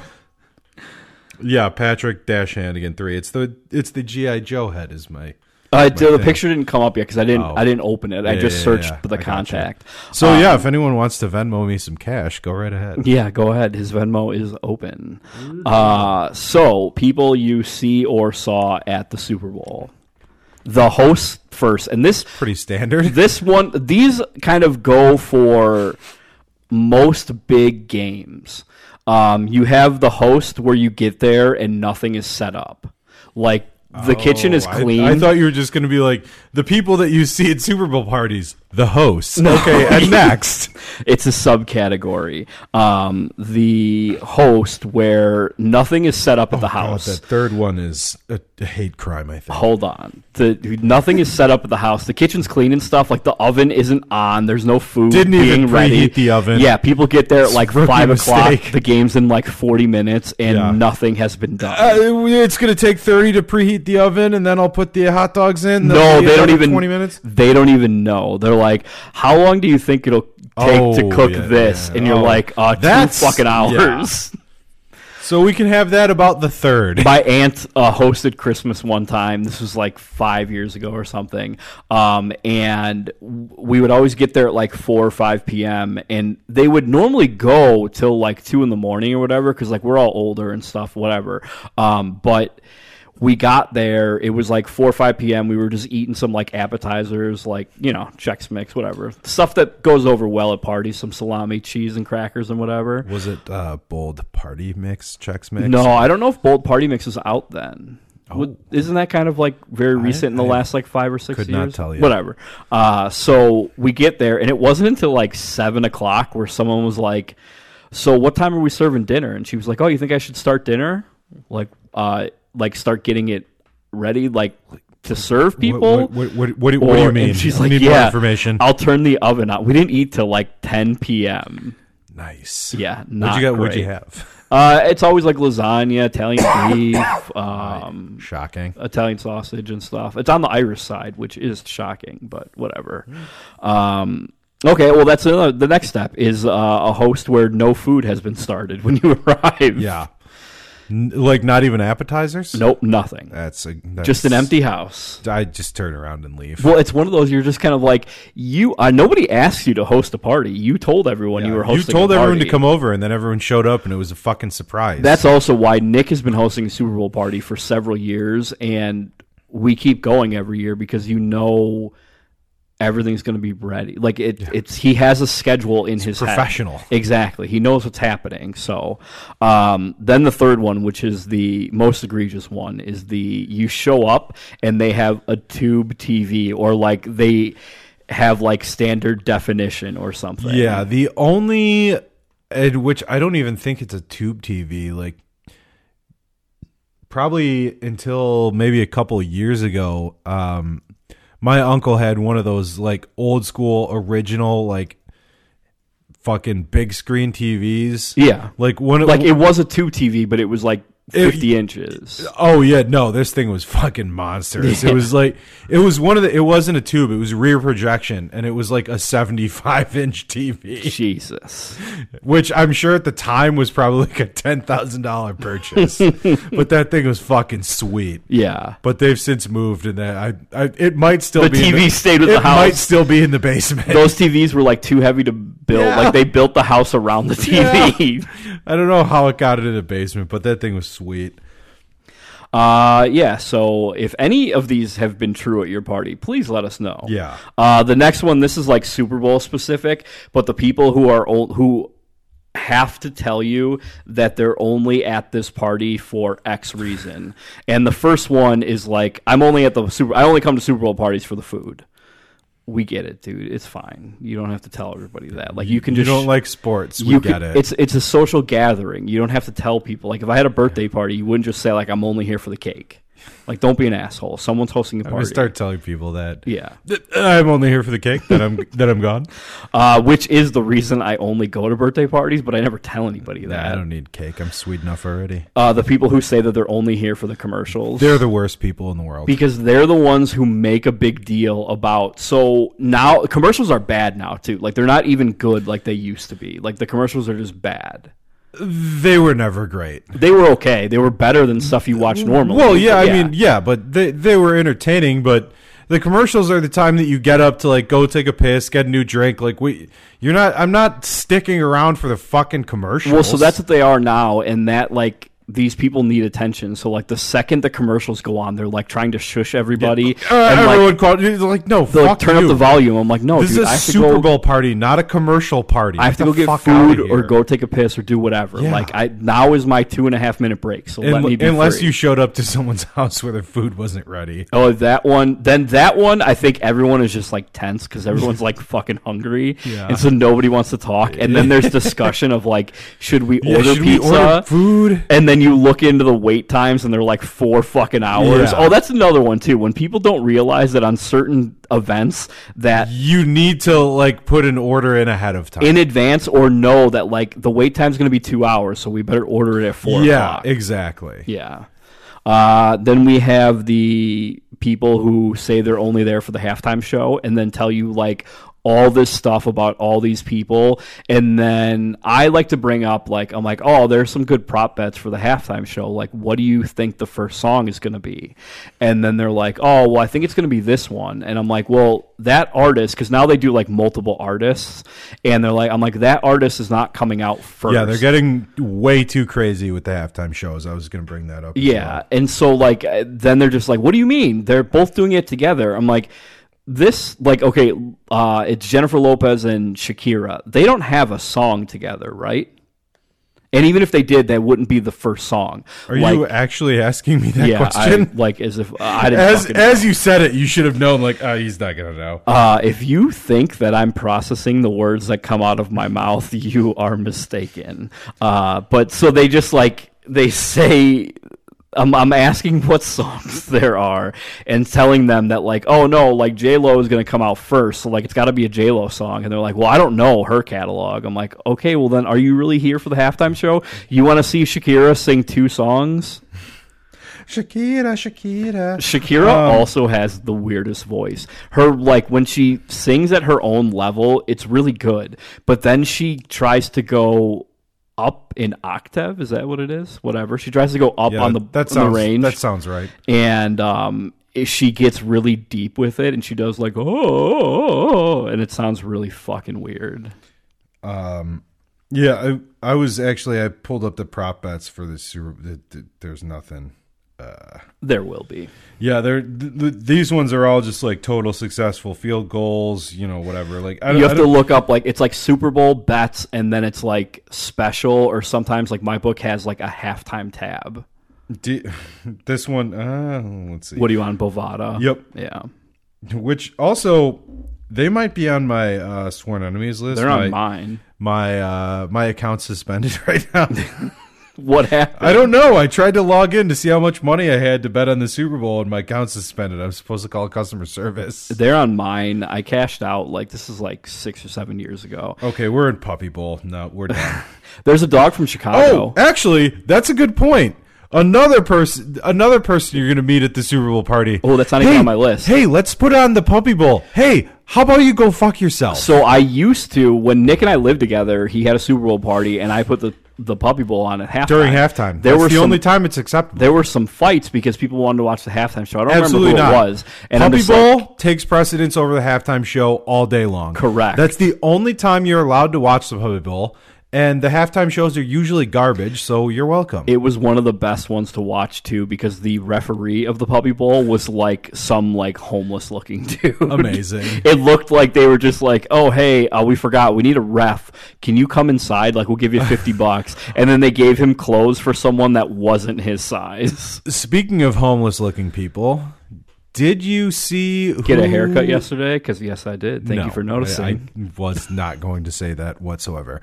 Yeah, Patrick Hannigan three. It's the, it's the G I. Joe head is my... Uh, the thing. Picture didn't come up yet because I didn't. Oh. I didn't open it. I yeah, just searched yeah, yeah. the I contact. So um, yeah, if anyone wants to Venmo me some cash, go right ahead. Yeah, go ahead. His Venmo is open. Uh, so people you see or saw at the Super Bowl, the host first, and this pretty standard. This one, these kind of go for most big games. Um, you have the host where you get there and nothing is set up, like. The oh, kitchen is clean. I, I thought you were just going to be like, the people that you see at Super Bowl parties, the hosts. No. Okay, and next. It's a subcategory. Um, the host where nothing is set up at oh, the house. God, that third one is a hate crime, I think. Hold on. The, nothing is set up at the house. The kitchen's clean and stuff. Like, the oven isn't on. There's no food Didn't being even preheat ready. the oven. Yeah, people get there at, like, five o'clock. Mistake. The game's in, like, forty minutes, and yeah. nothing has been done. Uh, it's going to take thirty to preheat the oven, and then I'll put the hot dogs in. No, they don't even. twenty minutes. They don't even know. They're like, how long do you think it'll take oh, to cook yeah, this? Yeah. And you're oh, like, uh, two fucking hours. Yeah. So we can have that about the third. My aunt uh, hosted Christmas one time. This was like five years ago or something. Um, and we would always get there at like four or five p.m. And they would normally go till like two in the morning or whatever, because like we're all older and stuff, whatever. Um, but we got there. It was like four or five p.m. We were just eating some like appetizers, like, you know, Chex Mix, whatever. Stuff that goes over well at parties, some salami, cheese, and crackers and whatever. Was it uh, Bold Party Mix, Chex Mix? No, I don't know if Bold Party Mix is out then. Oh. Isn't that kind of like very recent I, in the I last like five or six could years? Could not tell you. Whatever. Uh, so we get there, and it wasn't until like seven o'clock where someone was like, so what time are we serving dinner? And she was like, oh, you think I should start dinner? Like, uh... like start getting it ready, like to serve people. What, what, what, what, what do you mean? She's like, need yeah, more information. I'll turn the oven on. We didn't eat till like ten p.m. Nice. Yeah, not what'd you got, what'd you have? Uh, it's always like lasagna, Italian beef, um, shocking Italian sausage and stuff. It's on the Irish side, which is shocking, but whatever. Um, Okay, well, that's another, the next step is uh, a host where no food has been started when you arrive. Yeah. Like not even appetizers? Nope, nothing. That's, a, that's just an empty house. I just turn around and leave. Well, it's one of those you're just kind of like you. Uh, nobody asked you to host a party. You told everyone yeah, you were hosting. You told a party. Everyone to come over, and then everyone showed up, and it was a fucking surprise. That's also why Nick has been hosting a Super Bowl party for several years, and we keep going every year because you know everything's going to be ready. Like it, yeah. it's he has a schedule in it's his professional. Head. Exactly, he knows what's happening. So um, then the third one, which is the most egregious one, is the you show up and they have a tube T V or like they have like standard definition or something. Yeah, the only which I don't even think it's a tube T V. Like probably until maybe a couple of years ago. Um, My uncle had one of those like old school original like fucking big screen T Vs. Yeah, like one like it was a tube T V, but it was like fifty it, inches. Oh yeah, no, this thing was fucking monstrous. Yeah. It was like it was one of the. It wasn't a tube. It was rear projection, and it was like a seventy-five inch T V. Jesus, which I'm sure at the time was probably like a ten thousand dollar purchase, but that thing was fucking sweet. Yeah, but they've since moved, and that I, I it might still the be T V in the, stayed with it the house. Might still be in the basement. Those T Vs were like too heavy to build. Yeah. Like they built the house around the T V. Yeah. I don't know how it got it in the basement, but that thing was. Sweet. Uh, yeah, so if any of these have been true at your party, please let us know. Yeah. Uh, the next one, this is like Super Bowl specific, but the people who are old, who have to tell you that they're only at this party for X reason. And the first one is like, I'm only at the Super I only come to Super Bowl parties for the food. We get it, dude. It's fine. You don't have to tell everybody that. Like you can just You don't like sports. We get it. It's it's a social gathering. You don't have to tell people. Like if I had a birthday party, you wouldn't just say like I'm only here for the cake. Like don't be an asshole. Someone's hosting a party. I'm gonna start telling people that. Yeah. Th- I'm only here for the cake, that I'm that I'm gone. Uh, which is the reason I only go to birthday parties, but I never tell anybody that. Nah, I don't need cake. I'm sweet enough already. Uh, the people who say that they're only here for the commercials. They're the worst people in the world. Because they're the ones who make a big deal about so now commercials are bad now too. Like they're not even good like they used to be. Like the commercials are just bad. They were never great. They were okay. They were better than stuff you watch normally. Well, yeah, yeah. I mean, yeah, but they, they were entertaining, but the commercials are the time that you get up to like go take a piss, get a new drink. Like we you're not I'm not sticking around for the fucking commercials. Well, so that's what they are now, and that like these people need attention. So like the second the commercials go on, they're like trying to shush everybody. Yeah. Uh, and, everyone like, called. They're like, no, they're, fuck like, turn you. Up the volume. I'm like, no, this dude, is a I have Super to go, Bowl party, not a commercial party. I have, I have to go get food or go take a piss or do whatever. Yeah. Like I now is my two and a half minute break. So and, let me be unless free. You showed up to someone's house where their food wasn't ready. Oh, that one. Then that one, I think everyone is just like tense because everyone's like fucking hungry, yeah. And so nobody wants to talk. And then there's discussion of like, should we order yeah, should pizza? We order food, and then. You look into the wait times and they're like four fucking hours. Yeah. Oh, that's another one too. When people don't realize that on certain events that you need to like put an order in ahead of time in advance or know that like the wait time's going to be two hours. So we better order it at four. Yeah, o'clock. Exactly. Yeah. Uh, then we have the people who say they're only there for the halftime show and then tell you like, all this stuff about all these people. And then I like to bring up, like, I'm like, oh, there's some good prop bets for the halftime show. Like, what do you think the first song is going to be? And then they're like, oh, well, I think it's going to be this one. And I'm like, well, that artist, because now they do like multiple artists, and they're like, I'm like, that artist is not coming out first. Yeah, they're getting way too crazy with the halftime shows. I was going to bring that up. Yeah. Well. And so, like, then they're just like, what do you mean? They're both doing it together. I'm like, this, like, okay, uh, it's Jennifer Lopez and Shakira. They don't have a song together, right? And even if they did, that wouldn't be the first song. Are like, you actually asking me that yeah, question? I, like, as if uh, I didn't as, as you said it, you should have known, like, oh, he's not going to know. Uh, if you think that I'm processing the words that come out of my mouth, you are mistaken. Uh, but so they just, like, they say... I'm, I'm asking what songs there are and telling them that, like, oh, no, like, J-Lo is going to come out first, so, like, it's got to be a J-Lo song. And they're like, well, I don't know her catalog. I'm like, okay, well, then are you really here for the halftime show? You want to see Shakira sing two songs? Shakira, Shakira. Shakira um, also has the weirdest voice. Her, like, when she sings at her own level, it's really good. But then she tries to go... up in octave, is that what it is? Whatever. She tries to go up yeah, on the that sounds, on the range. That sounds right. And um, she gets really deep with it, and she does like oh, oh, oh, and it sounds really fucking weird. Um, yeah, I I was actually I pulled up the prop bets for this. There's nothing. Uh, there will be. Yeah, there. Th- th- these ones are all just like total successful field goals, you know, whatever. Like I don't, you have I don't... to look up like it's like Super Bowl bets, and then it's like special, or sometimes like my book has like a halftime tab. Do, this one, uh, let's see. What are you on, Bovada? Yep. Yeah. Which also, they might be on my uh, sworn enemies list. They're my, on mine. My uh, my account's suspended right now. What happened? I don't know. I tried to log in to see how much money I had to bet on the Super Bowl, and my account's suspended. I'm supposed to call customer service. They're on mine. I cashed out. Like, this is like six or seven years ago. Okay, we're in Puppy Bowl. No, we're done. There's a dog from Chicago. Oh, actually, that's a good point. Another person, another person you're going to meet at the Super Bowl party. Oh, that's not hey, even on my list. Hey, let's put on the Puppy Bowl. Hey, how about you go fuck yourself? So I used to, when Nick and I lived together, he had a Super Bowl party, and I put the the Puppy Bowl on at halftime. During halftime. There That's were the some, only time it's acceptable. There were some fights because people wanted to watch the halftime show. I don't Absolutely remember who not. It was. And Puppy Bowl like, takes precedence over the halftime show all day long. Correct. That's the only time you're allowed to watch the Puppy Bowl. And the halftime shows are usually garbage, so you're welcome. It was one of the best ones to watch, too, because the referee of the Puppy Bowl was like some like homeless-looking dude. Amazing. It looked like they were just like, oh, hey, uh, we forgot. We need a ref. Can you come inside? Like, we'll give you fifty bucks. And then they gave him clothes for someone that wasn't his size. Speaking of homeless-looking people... Did you see... Who... Get a haircut yesterday? Because, yes, I did. Thank no, you for noticing. I, I was not going to say that whatsoever.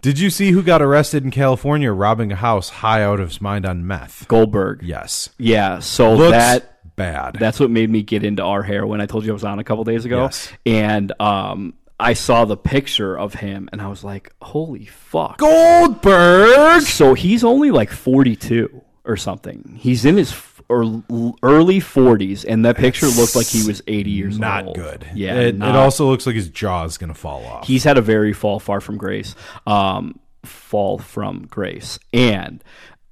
Did you see who got arrested in California robbing a house high out of his mind on meth? Goldberg. Yes. Yeah, so Looks that... bad. That's what made me get into our hair when I told you I was on a couple days ago. Yes. And um, I saw the picture of him, and I was like, holy fuck. Goldberg! So he's only like forty-two or something. He's in his... or early forties, and that picture looked like he was eighty years not old. Not good. Yeah, it, not, it also looks like his jaw is going to fall off. He's had a very fall far from grace. Um, fall from grace. And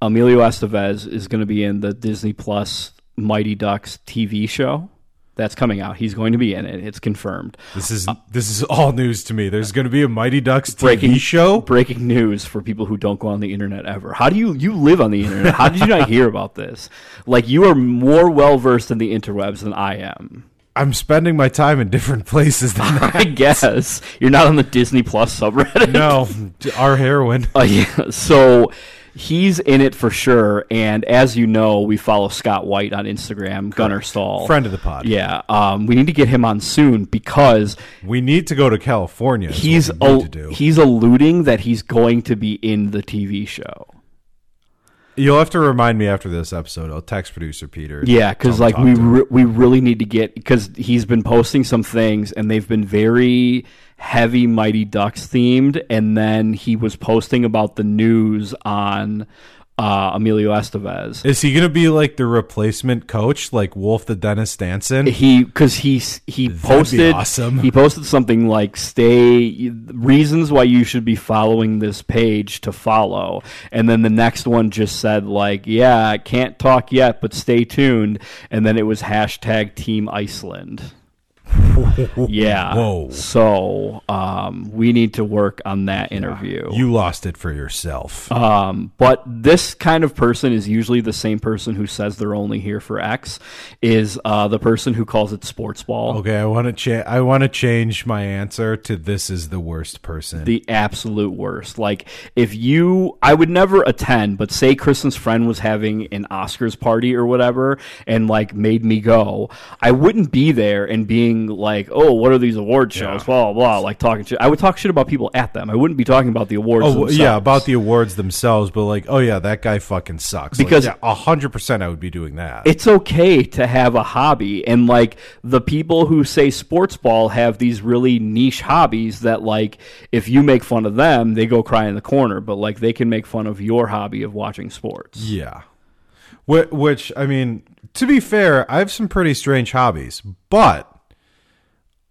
Emilio Estevez is going to be in the Disney Plus Mighty Ducks T V show. That's coming out. He's going to be in it. It's confirmed. This is uh, this is all news to me. There's going to be a Mighty Ducks T V breaking, show. Breaking news for people who don't go on the internet ever. How do you you live on the internet? How did you not hear about this? Like, you are more well versed in the interwebs than I am. I'm spending my time in different places than that. I guess you're not on the Disney Plus subreddit. No, our heroine. Uh, yeah. So. He's in it for sure, and as you know, we follow Scott White on Instagram, Gunnar Stahl. Friend of the pod. Yeah. Um, we need to get him on soon because... we need to go to California. He's al- to do. He's alluding that he's going to be in the T V show. You'll have to remind me after this episode. I'll text producer Peter. Yeah, because like, we re- we really need to get... because he's been posting some things, and they've been very... heavy Mighty Ducks themed, and then he was posting about the news on uh, Emilio Estevez. Is he going to be like the replacement coach, like Wolf the Dennis Stanson? He because he he That'd posted awesome. He posted something like "Stay reasons why you should be following this page to follow," and then the next one just said like, "Yeah, I can't talk yet, but stay tuned," and then it was hashtag Team Iceland. Yeah. Whoa. So um, we need to work on that interview. You lost it for yourself. Um, but this kind of person is usually the same person who says they're only here for X. Is uh, the person who calls it sports ball. Okay, I want to cha- I want to change my answer to this is the worst person. The absolute worst. Like if you, I would never attend. But say Kristen's friend was having an Oscars party or whatever, and like made me go. I wouldn't be there and being. Like, oh, what are these award shows? Yeah. Blah, blah, blah. Like talking shit. I would talk shit about people at them. I wouldn't be talking about the awards oh, themselves. Yeah, about the awards themselves, but like, oh, yeah, that guy fucking sucks. Because like, yeah, one hundred percent I would be doing that. It's okay to have a hobby. And like the people who say sports ball have these really niche hobbies that like if you make fun of them, they go cry in the corner. But like they can make fun of your hobby of watching sports. Yeah. Which, I mean, to be fair, I have some pretty strange hobbies, but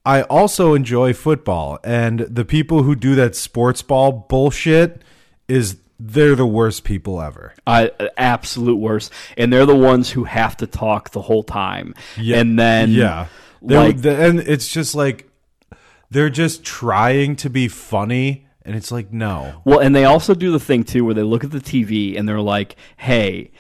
I also enjoy football, and the people who do that sports ball bullshit is they're the worst people ever. I absolute worst, and they're the ones who have to talk the whole time. Yeah. And then yeah, like, the, and it's just like they're just trying to be funny. And it's like, no. Well, and they also do the thing too where they look at the T V and they're like, hey,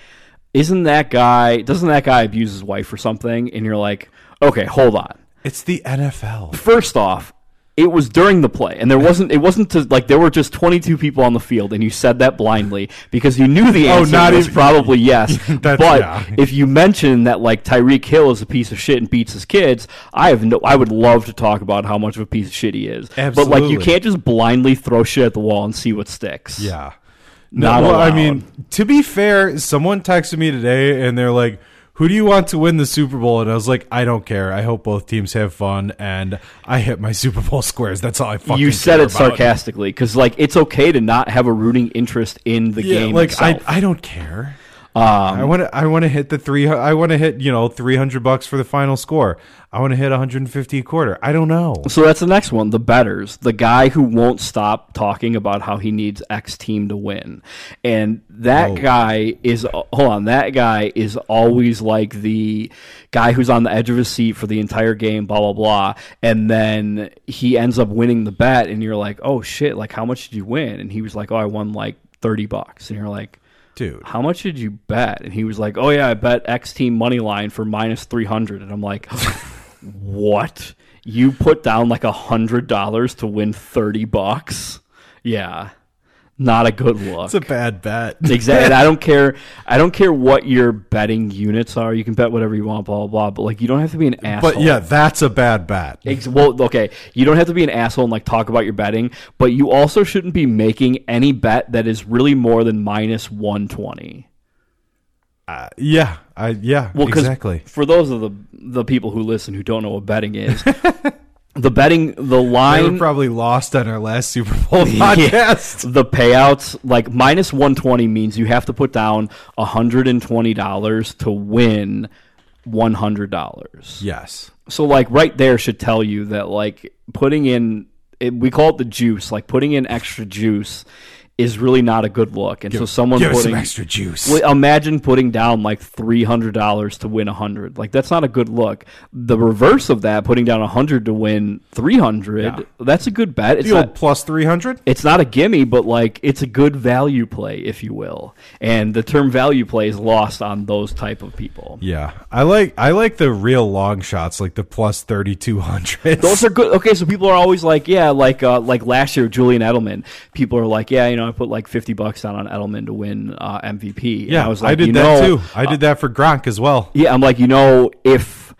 isn't that guy? Doesn't that guy abuse his wife or something? And you're like, okay, hold on. It's the N F L. First off, it was during the play, and there wasn't. It wasn't to, like there were just twenty-two people on the field, and you said that blindly because you knew the answer oh, not was even, probably yes. But yeah. If you mention that like Tyreek Hill is a piece of shit and beats his kids, I have no. I would love to talk about how much of a piece of shit he is. Absolutely. But like you can't just blindly throw shit at the wall and see what sticks. Yeah. No, not well, I mean, to be fair, someone texted me today, and they're like, who do you want to win the Super Bowl? And I was like, I don't care. I hope both teams have fun, and I hit my Super Bowl squares. That's all I fucking care about. You said it sarcastically, because like it's okay to not have a rooting interest in the game itself. Yeah, like I, I don't care. Um, I want to. I want to hit the three. I want to hit you know three hundred bucks for the final score. I want to hit one hundred and fifty a quarter. I don't know. So that's the next one. The bettors, the guy who won't stop talking about how he needs X team to win, and that Whoa. guy is hold on. That guy is always like the guy who's on the edge of his seat for the entire game. Blah blah blah, and then he ends up winning the bet, and you're like, oh shit! Like how much did you win? And he was like, oh, I won like thirty bucks, and you're like, dude, how much did you bet? And he was like, oh, yeah, I bet X team money line for minus three hundred. And I'm like, what? You put down like one hundred dollars to win thirty bucks? Yeah. Not a good look. It's a bad bet. Exactly. I don't care. I don't care what your betting units are. You can bet whatever you want, blah, blah, blah. But like, you don't have to be an asshole. But yeah, that's a bad bet. It's, well, okay. You don't have to be an asshole and like talk about your betting, but you also shouldn't be making any bet that is really more than minus one twenty. Uh, yeah. I, yeah. Well, exactly. For those of the the people who listen who don't know what betting is. The betting, the line. We were probably lost on our last Super Bowl podcast. Yeah, the payouts, like minus one twenty means you have to put down one hundred twenty dollars to win one hundred dollars. Yes. So, like, right there should tell you that, like, putting in, it, we call it the juice, like, putting in extra juice is really not a good look. And give, so someone putting some extra juice. Imagine putting down like three hundred dollars to win one hundred. Like that's not a good look. The reverse of that, putting down one hundred to win three hundred, yeah. That's a good bet. It's not, plus three hundred? It's not a gimme, but like it's a good value play, if you will. And the term value play is lost on those type of people. Yeah. I like I like the real long shots, like the plus thirty-two hundred. Those are good. Okay, so people are always like, yeah, like uh, like last year Julian Edelman, people are like, yeah, you know, I put like fifty bucks down on Edelman to win uh, M V P. And yeah, I was like, I did you that know, too. I uh, did that for Gronk as well. Yeah, I'm like, you know, if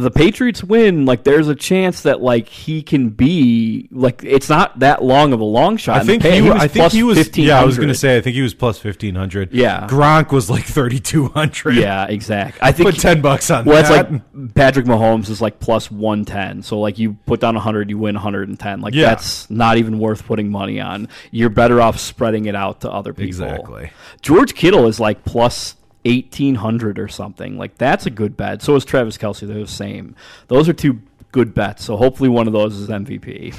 the Patriots win, like there's a chance that like he can be like it's not that long of a long shot. I think he, he was. I think he was yeah, I was going to say I think he was plus fifteen hundred. Yeah, Gronk was like thirty two hundred. Yeah, exactly. I think put ten bucks on. Well, that. Well, it's like Patrick Mahomes is like plus one ten. So like you put down a hundred, you win one hundred and ten. Like yeah. that's not even worth putting money on. You're better off spreading it out to other people. Exactly. George Kittle is like plus eighteen hundred or something. Like, that's a good bet. So is Travis Kelce. They're the same. Those are two good bets. So hopefully one of those is M V P.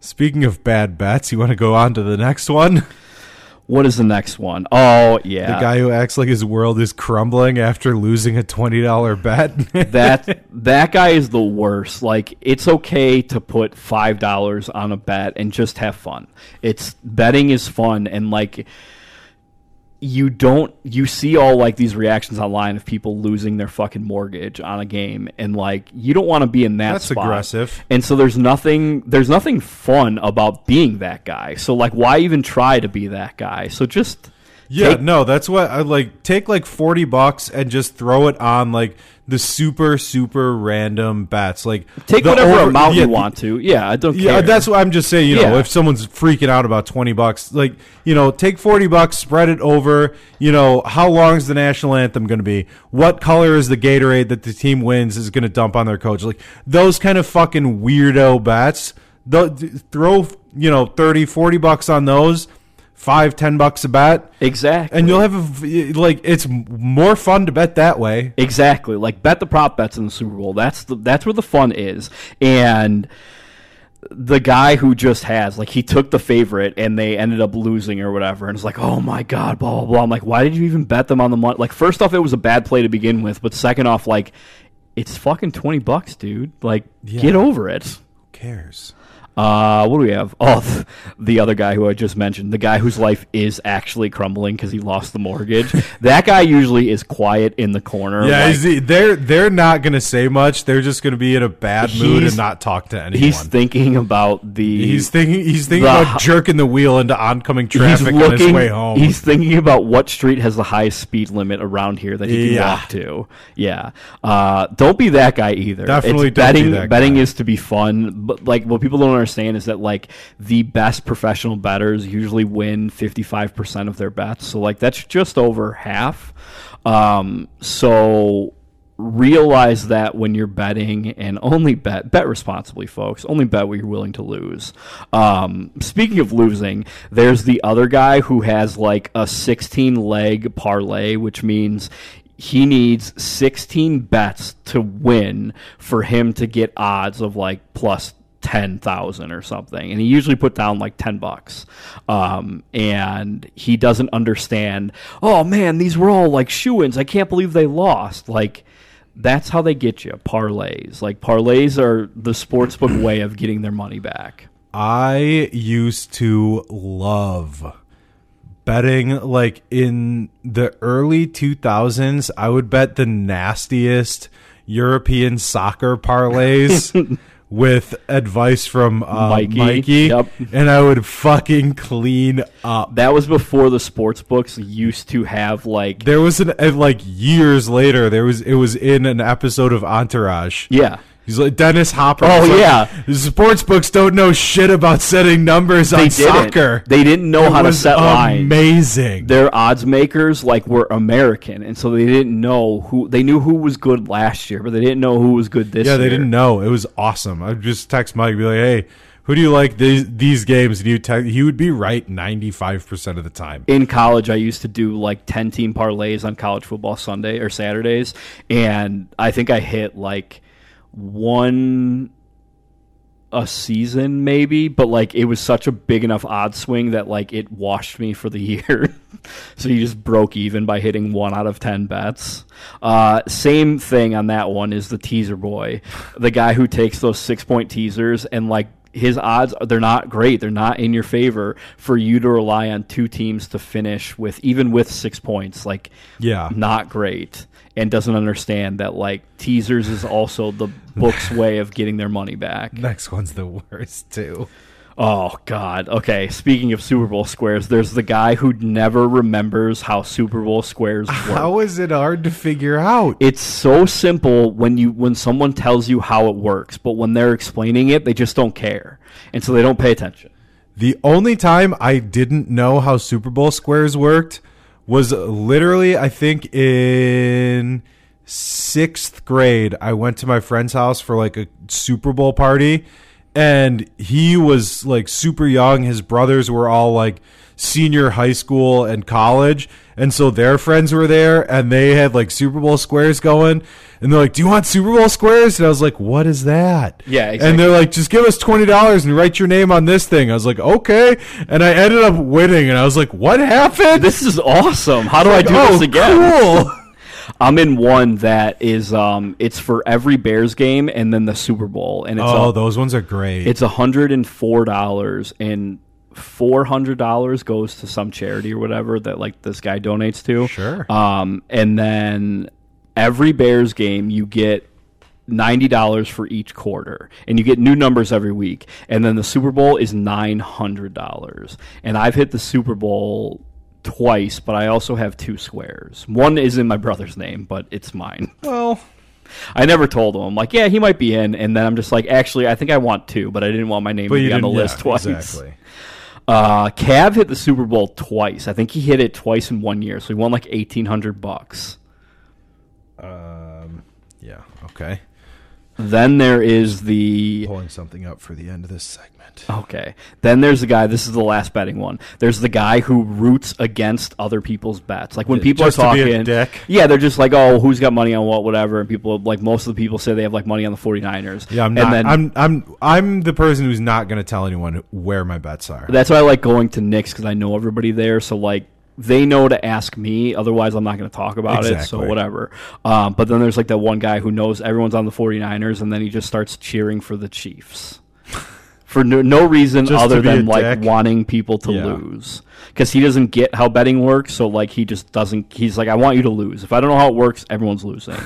Speaking of bad bets, you want to go on to the next one? What is the next one? Oh, yeah. The guy who acts like his world is crumbling after losing a twenty dollars bet. that that guy is the worst. Like, it's okay to put five dollars on a bet and just have fun. It's betting is fun, and like you don't you see all like these reactions online of people losing their fucking mortgage on a game, and like you don't want to be in that That's spot. Aggressive. And so there's nothing there's nothing fun about being that guy. So like why even try to be that guy? So just Yeah, take, no, that's what I like take like forty bucks and just throw it on like the super super random bets. Like take whatever over, amount yeah, you want to. Yeah, I don't yeah, care. Yeah, that's what I'm just saying, you know, yeah. if someone's freaking out about twenty bucks, like, you know, take forty bucks, spread it over, you know, how long is the national anthem going to be? What color is the Gatorade that the team wins is going to dump on their coach? Like those kind of fucking weirdo bets. The, throw, you know, thirty, forty bucks on those. Five, ten bucks a bet. Exactly. And you'll have, a, like, it's more fun to bet that way. Exactly. Like, bet the prop bets in the Super Bowl. That's the, that's where the fun is. And the guy who just has, like, he took the favorite and they ended up losing or whatever. And it's like, oh my God, blah, blah, blah. I'm like, why did you even bet them on the money? Like, first off, it was a bad play to begin with. But second off, like, it's fucking twenty bucks, dude. Like, yeah. get over it. Who cares? Uh, what do we have? Oh, the other guy who I just mentioned, the guy whose life is actually crumbling because he lost the mortgage. That guy usually is quiet in the corner. Yeah, like, he, they're they're not going to say much. They're just going to be in a bad mood and not talk to anyone. He's thinking about the. He's thinking. He's thinking the, about jerking the wheel into oncoming traffic looking, on his way home. He's thinking about what street has the highest speed limit around here that he yeah. can walk to. Yeah. Uh, don't be that guy either. Definitely it's don't betting, be that guy. Betting is to be fun, but like what people don't understand. Is that like the best professional bettors usually win fifty-five percent of their bets, so like that's just over half. Um, so realize that when you're betting, and only bet bet responsibly, folks. Only bet what you're willing to lose. Um, speaking of losing, there's the other guy who has like a sixteen leg parlay, which means he needs sixteen bets to win for him to get odds of like plus ten thousand or something, and he usually put down like ten bucks. Um, and he doesn't understand. Oh man, these were all like shoo-ins. I can't believe they lost. Like that's how they get you parlays. Like parlays are the sportsbook way of getting their money back. I used to love betting. Like in the early two thousands, I would bet the nastiest European soccer parlays. With advice from uh, Mikey, Mikey yep. and I would fucking clean up. That was before the sports books used to have like. There was an like years later. There was it was in an episode of Entourage. Yeah, he's like Dennis Hopper. Oh like, yeah, the sports books don't know shit about setting numbers they on didn't. Soccer. They didn't know it how to set amazing. Lines. Amazing. Their odds makers like were American, and so they didn't know who. They knew who was good last year, but they didn't know who was good this year. Yeah, they year. Didn't know. It was awesome. I would just text Mike and be like, hey, who do you like these, these games? And you te- he would be right ninety-five percent of the time. In college, I used to do like ten-team parlays on college football Sunday or Saturdays, and I think I hit like one a season maybe, but like it was such a big enough odd swing that like it washed me for the year. So you just broke even by hitting one out of ten bets. Uh, same thing on that one is the teaser boy, the guy who takes those six point teasers and like his odds, they're not great. They're not in your favor for you to rely on two teams to finish with, even with six points. Like, yeah, not great. And doesn't understand that like teasers is also the book's way of getting their money back. Next one's the worst too. Oh, God. Okay, speaking of Super Bowl squares, there's the guy who never remembers how Super Bowl squares work. How is it hard to figure out? It's so simple when you when someone tells you how it works, but when they're explaining it, they just don't care, and so they don't pay attention. The only time I didn't know how Super Bowl squares worked was literally, I think, in sixth grade. I went to my friend's house for like a Super Bowl party, and he was like super young. His brothers were all like senior high school and college, and so their friends were there, and they had like Super Bowl squares going, and they're like, do you want Super Bowl squares? And I was like, what is that? Yeah, exactly. And they're like, just give us twenty dollars and write your name on this thing. I was like, okay. And I ended up winning, and I was like, what happened? This is awesome. How do like, I do oh, this again? Cool. I'm in one that is, um, it's for every Bears game and then the Super Bowl. And it's oh, a, those ones are great. It's one hundred four dollars, and four hundred dollars goes to some charity or whatever that like this guy donates to. Sure. Um, and then every Bears game you get ninety dollars for each quarter, and you get new numbers every week. And then the Super Bowl is nine hundred dollars. And I've hit the Super Bowl twice, but I also have two squares. One is in my brother's name, but it's mine. Well, I never told him. I'm like, yeah, he might be in, and then I'm just like, actually, I think I want two, but I didn't want my name to be on the list yeah, twice. Exactly. Uh, Cav hit the Super Bowl twice. I think he hit it twice in one year, so he won like eighteen hundred bucks. Um, yeah, okay. Then there is the... Pulling something up for the end of this segment. Okay. Then there's the guy, this is the last betting one. There's the guy who roots against other people's bets. Like when yeah, people are talking... Just to be a dick. Yeah, they're just like, oh, who's got money on what, whatever. And people, like most of the people say they have like money on the forty-niners. Yeah, I'm not... And then, I'm, I'm, I'm the person who's not going to tell anyone where my bets are. That's why I like going to Nick's, because I know everybody there, so like... They know to ask me, otherwise I'm not going to talk about exactly. it, so whatever. Um, but then there's like that one guy who knows everyone's on the forty-niners, and then he just starts cheering for the Chiefs for no, no reason just other than like wanting people to yeah. lose. Because he doesn't get how betting works, so like he just doesn't – he's like, I want you to lose. If I don't know how it works, everyone's losing.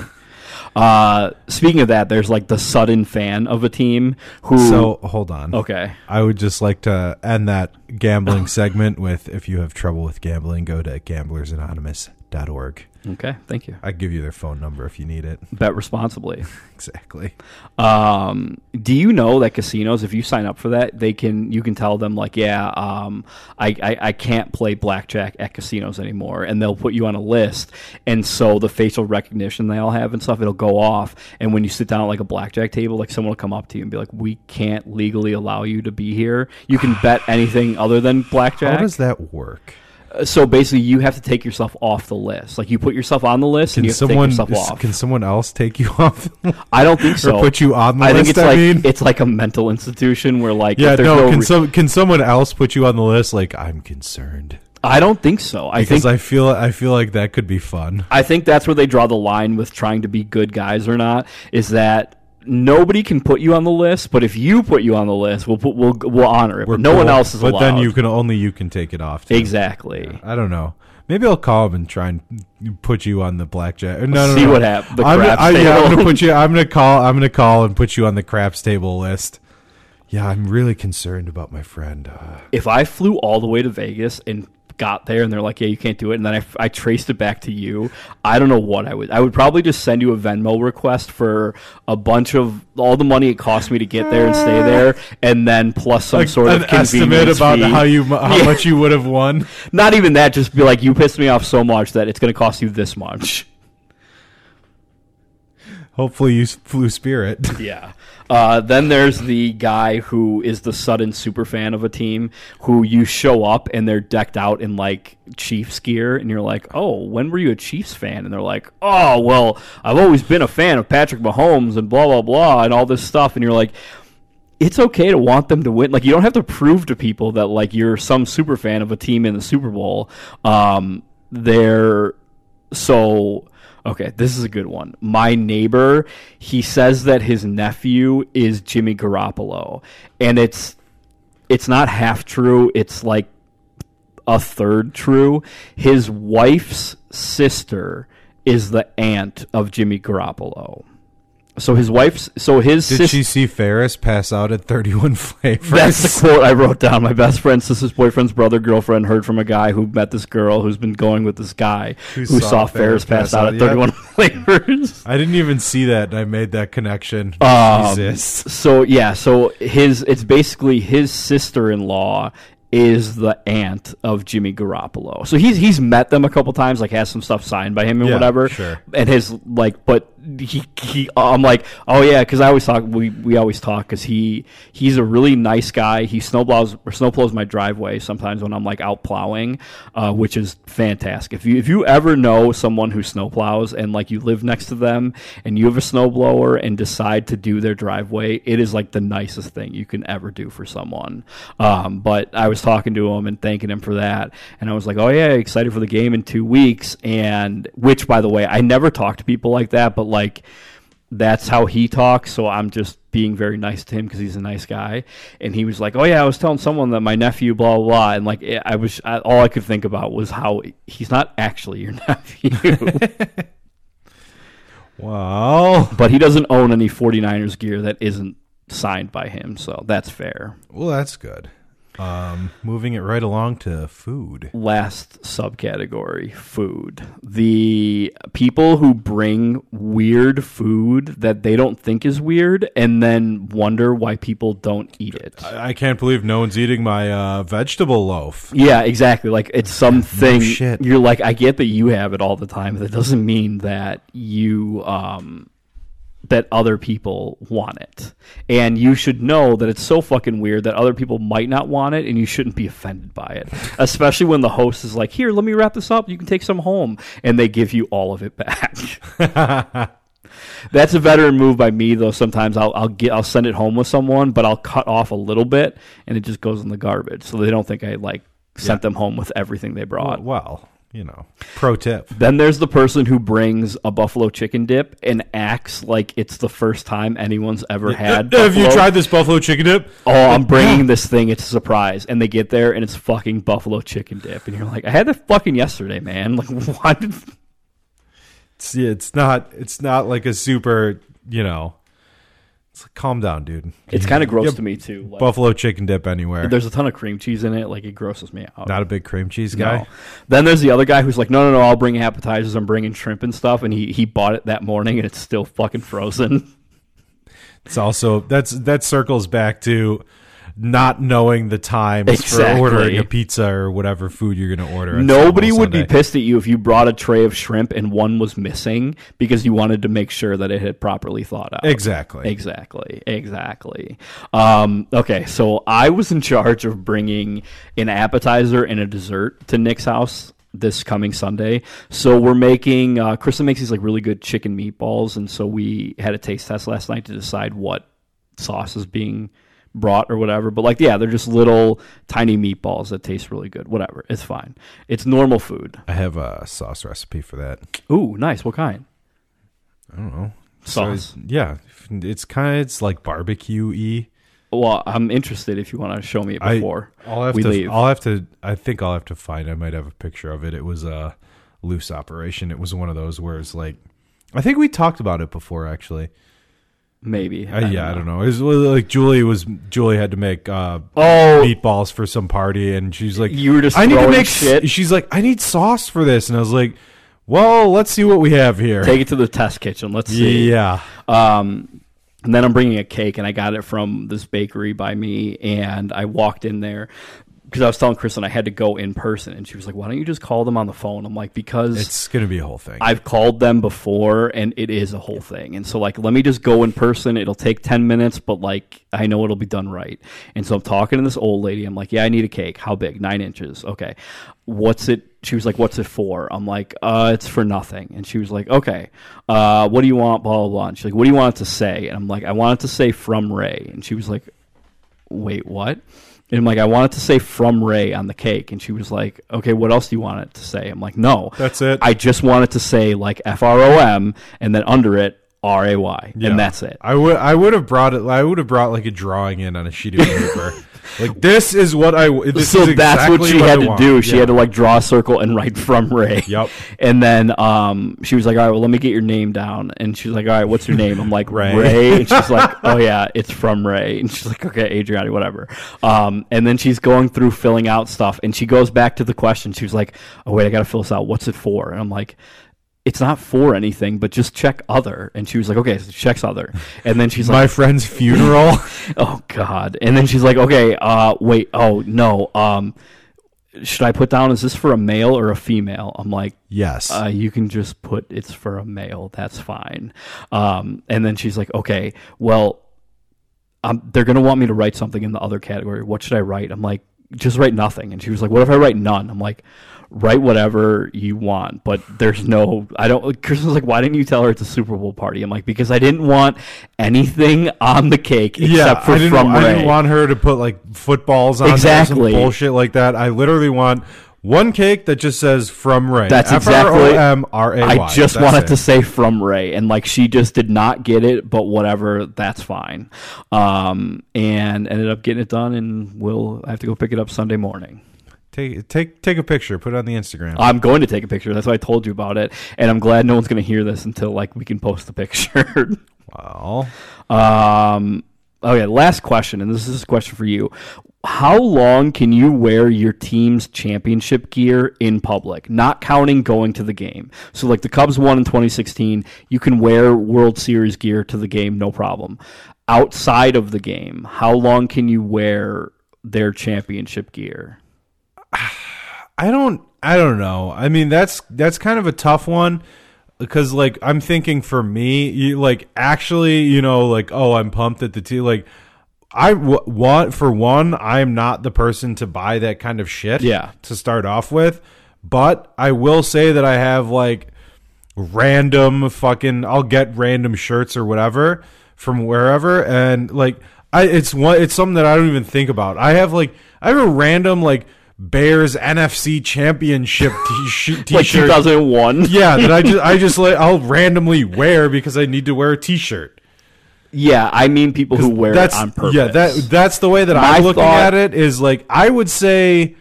Uh, speaking of that, there's like the sudden fan of a team who... So, hold on. Okay. I would just like to end that gambling segment with, if you have trouble with gambling, go to gamblers anonymous dot org. Okay, thank you. I give you their phone number if you need it. Bet responsibly. Exactly. Um, do you know that casinos, if you sign up for that, they can you can tell them like, yeah, um, I, I I can't play blackjack at casinos anymore, and they'll put you on a list, and so the facial recognition they all have and stuff, it'll go off, and when you sit down at like a blackjack table, like someone will come up to you and be like, we can't legally allow you to be here. You can bet anything other than blackjack. How does that work? So basically, you have to take yourself off the list. Like, you put yourself on the list, can and you have someone, to take yourself off. Can someone else take you off the list? I don't think so. Or put you on the I list, think it's I like, mean? It's like a mental institution where, like... Yeah, if no, no can, re- some, can someone else put you on the list? Like, I'm concerned. I don't think so. I because think, I feel I feel like that could be fun. I think that's where they draw the line with trying to be good guys or not, is that... Nobody can put you on the list, but if you put you on the list, we'll put, we'll we'll honor it. But no cool. one else is but allowed. But then you can only you can take it off. Too. Exactly. Yeah, I don't know. Maybe I'll call him and try and put you on the blackjack. No, no, no. See no. what happens. I'm, yeah, I'm gonna put you. I'm gonna call. I'm gonna call and put you on the craps table list. Yeah, I'm really concerned about my friend. Uh, if I flew all the way to Vegas and got there and they're like, yeah, you can't do it, and then I, I traced it back to you, I don't know what I would I would probably just send you a Venmo request for a bunch of all the money it cost me to get there and stay there, and then plus some like sort of convenience estimate about fee. how you how yeah. much you would have won. Not even that, just be like, you pissed me off so much that it's going to cost you this much. Hopefully you flew Spirit. Yeah. Uh, then there's the guy who is the sudden super fan of a team who you show up and they're decked out in like Chiefs gear, and you're like, oh, when were you a Chiefs fan? And they're like, oh, well, I've always been a fan of Patrick Mahomes and blah, blah, blah, and all this stuff. And you're like, it's okay to want them to win. Like, you don't have to prove to people that like you're some super fan of a team in the Super Bowl. Um, they're so... Okay, this is a good one. My neighbor, he says that his nephew is Jimmy Garoppolo, and it's it's not half true. It's like a third true. His wife's sister is the aunt of Jimmy Garoppolo. So his wife's. So his. Did sis- she see Ferris pass out at thirty-one Flavors? That's the quote I wrote down. My best friend, sister's boyfriend's brother, girlfriend heard from a guy who met this girl who's been going with this guy who, who saw, saw Ferris pass, pass out, out at thirty-one Flavors. I didn't even see that, and I made that connection. Um, Jesus. So yeah, so his. It's basically his sister-in-law is the aunt of Jimmy Garoppolo. So he's he's met them a couple times, like has some stuff signed by him and yeah, whatever. Sure. And his like, but he he. I'm like, oh yeah, because I always talk. We, we always talk because he he's a really nice guy. He snowplows or snowplows my driveway sometimes when I'm like out plowing, uh, which is fantastic. If you if you ever know someone who snowplows and like you live next to them and you have a snowblower and decide to do their driveway, it is like the nicest thing you can ever do for someone. Um, but I was talking to him and thanking him for that, and I was like, oh yeah, excited for the game in two weeks, and which by the way I never talk to people like that, but like that's how he talks, so I'm just being very nice to him because he's a nice guy. And he was like, oh yeah, I was telling someone that my nephew blah blah, blah. And like I was I, all I could think about was how he's not actually your nephew. Wow. But he doesn't own any forty-niners gear that isn't signed by him, so that's fair. Well, that's good. Um, moving it right along to food. Last subcategory, food. The people who bring weird food that they don't think is weird and then wonder why people don't eat it. I, I can't believe no one's eating my uh, vegetable loaf. Yeah, exactly. Like it's something. No shit. You're like, I get that you have it all the time. That doesn't mean that you... Um, that other people want it. And you should know that it's so fucking weird that other people might not want it, and you shouldn't be offended by it. Especially when the host is like, here, let me wrap this up. You can take some home. And they give you all of it back. That's a veteran move by me, though. Sometimes I'll I'll get I'll send it home with someone, but I'll cut off a little bit, and it just goes in the garbage. So they don't think I like sent yeah. them home with everything they brought. Well, well. You know, pro tip. Then there's the person who brings a buffalo chicken dip and acts like it's the first time anyone's ever had. Have buffalo. You tried this buffalo chicken dip? Oh, I'm bringing this thing. It's a surprise. And they get there and it's fucking buffalo chicken dip. And you're like, I had that fucking yesterday, man. Like, what? It's, it's not. It's not like a super. You know. Like, calm down, dude. It's kind of gross yeah, to me, too. Like, buffalo chicken dip anywhere. There's a ton of cream cheese in it. Like, it grosses me out. Not a big cream cheese guy? No. Then there's the other guy who's like, no, no, no, I'll bring appetizers. I'm bringing shrimp and stuff. And he, he bought it that morning, and it's still fucking frozen. It's also, that's that circles back to not knowing the times exactly. for ordering a pizza or whatever food you're going to order. Nobody would Sunday. Be pissed at you if you brought a tray of shrimp and one was missing because you wanted to make sure that it had properly thawed out. Exactly. Exactly. Exactly. Um, okay, so I was in charge of bringing an appetizer and a dessert to Nick's house this coming Sunday. So we're making, uh, Kristen makes these like really good chicken meatballs, and so we had a taste test last night to decide what sauce is being brought or whatever, but like yeah, they're just little tiny meatballs that taste really good. Whatever, it's fine. It's normal food. I have a sauce recipe for that. Ooh, nice. What kind? I don't know. Sauce. So, yeah, it's kind of it's like barbecue-y. Well, I'm interested if you want to show me it before I, I'll have we to, leave. I'll have to. I think I'll have to find. I might have a picture of it. It was a loose operation. It was one of those where it's like, I think we talked about it before actually. Maybe. I uh, yeah, know. I don't know. It was like Julie was Julie had to make uh, oh, meatballs for some party, and she's like, "You were just I need to make shit." She's like, "I need sauce for this," and I was like, "Well, let's see what we have here. Take it to the test kitchen. Let's see." Yeah. Um, and then I'm bringing a cake, and I got it from this bakery by me, and I walked in there because I was telling Kristen I had to go in person, and she was like, "Why don't you just call them on the phone?" I'm like, because it's going to be a whole thing. I've called them before, and it is a whole thing. And so, like, let me just go in person. It'll take ten minutes, but, like, I know it'll be done right. And so I'm talking to this old lady. I'm like, yeah, I need a cake. How big? Nine inches. Okay. What's it? She was like, what's it for? I'm like, uh, it's for nothing. And she was like, okay, uh, what do you want? Blah, blah, blah. And she's like, what do you want it to say? And I'm like, I want it to say from Ray. And she was like, wait, what? And I'm like, I wanted to say from Ray on the cake. And she was like, okay, what else do you want it to say? I'm like, no. That's it. I just wanted to say like F R O M and then under it, R A Y. Yeah. And that's it. I would I would have brought it I would have brought like a drawing in on a sheet of paper. Like, this is what I. This so is that's exactly what she what had I to want. do. She yeah. had to like draw a circle and write from Ray. Yep. And then um, she was like, "All right, well, let me get your name down." And she's like, "All right, what's your name?" I'm like, Ray. Ray. And she's like, "Oh yeah, it's from Ray." And she's like, "Okay, Adriani, whatever." Um, and then she's going through filling out stuff, and she goes back to the question. She was like, "Oh wait, I got to fill this out. What's it for?" And I'm like, it's not for anything, but just check other. And she was like, okay, so she checks other. And then she's like, my friend's funeral. Oh, God. And then she's like, okay, uh, wait, oh, no. Um, should I put down, is this for a male or a female? I'm like, yes. Uh, you can just put it's for a male. That's fine. Um, and then she's like, okay, well, um, they're going to want me to write something in the other category. What should I write? I'm like, just write nothing. And she was like, what if I write none? I'm like, write whatever you want, but there's no, I don't, Kristen's like, why didn't you tell her it's a Super Bowl party? I'm like, because I didn't want anything on the cake except yeah, for I didn't, from I Ray. Didn't want her to put like footballs on exactly. there, some bullshit like that. I literally want one cake that just says from Ray. That's exactly. F R O M R A Y. I just wanted it. to say from Ray. And like, she just did not get it, but whatever, that's fine. Um, and ended up getting it done, and we'll, I have to go pick it up Sunday morning. Take take take a picture. Put it on the Instagram. I'm going to take a picture. That's why I told you about it. And I'm glad no one's going to hear this until like we can post the picture. Wow. Um, okay, last question, and this is a question for you. How long can you wear your team's championship gear in public, not counting going to the game? So like the Cubs won in twenty sixteen. You can wear World Series gear to the game, no problem. Outside of the game, how long can you wear their championship gear? I don't I don't know. I mean, that's that's kind of a tough one because, like, I'm thinking for me, you, like, actually, you know, like, oh, I'm pumped at the team. Like, I w- want, for one, I'm not the person to buy that kind of shit yeah. to start off with. But I will say that I have, like, random fucking, I'll get random shirts or whatever from wherever. And, like, I it's one, it's something that I don't even think about. I have, like, I have a random, like, Bears N F C Championship t-shirt, like two thousand one. Yeah, that I just I just like I'll randomly wear because I need to wear a t-shirt. Yeah, I mean people who wear it on purpose. Yeah, that that's the way that My I'm looking thought, at it is like I would say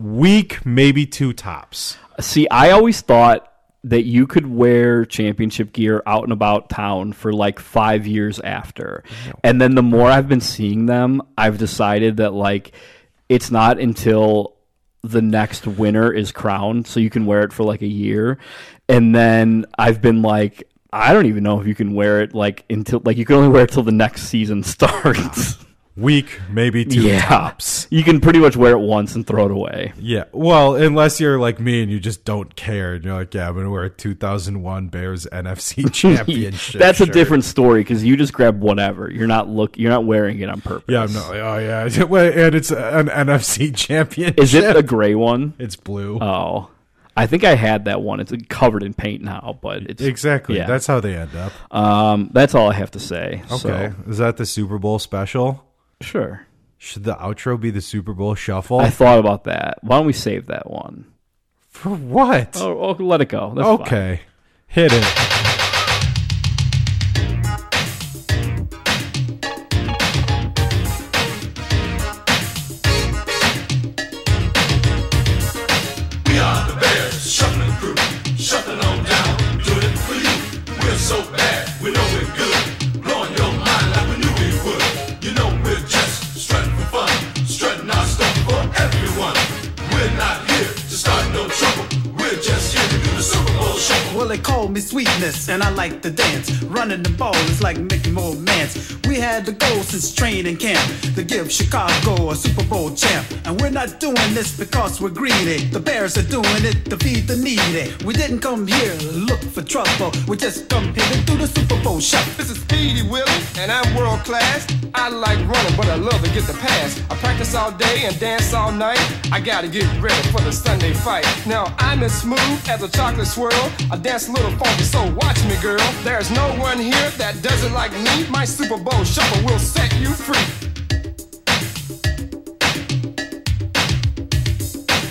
week, maybe two tops. See, I always thought that you could wear championship gear out and about town for like five years after, and then the more I've been seeing them, I've decided that like. It's not until the next winner is crowned, so you can wear it for like a year. And then I've been like, I don't even know if you can wear it like until like you can only wear it till the next season starts. Week, maybe two yeah. tops. You can pretty much wear it once and throw it away. Yeah, well, unless you're like me and you just don't care. You're like, yeah, I'm going to wear a two thousand one Bears N F C Championship. That's shirt. A different story because you just grab whatever. You're not look. You're not wearing it on purpose. Yeah, no. Oh, yeah. And it's an N F C Championship. Is it a gray one? It's blue. Oh. I think I had that one. It's covered in paint now, but it's exactly yeah. that's how they end up. Um, that's all I have to say. Okay, so. Is that the Super Bowl special? Sure. Should the outro be the Super Bowl shuffle? I thought about that. Why don't we save that one? For what? Oh, oh let it go. That's okay. Fine. Hit it. We are the Bears, shuffling crew, shuffling on down, doing it for you. We're so bad, we know we're good. Well, they call me sweetness, and I like to dance. Running the ball is like making more mans. We had the goal since training camp to give Chicago a Super Bowl champ. And we're not doing this because we're greedy. The Bears are doing it to feed the needy. We didn't come here to look for trouble. We just come here to do the Super Bowl shuffle. This is Speedy Willie, and I'm world class. I like running, but I love to get the pass. I practice all day and dance all night. I gotta get ready for the Sunday fight. Now, I'm as smooth as a chocolate swirl. I dance a little funky, so watch me, girl. There's no one here that doesn't like me. My Super Bowl shuffle will set you free.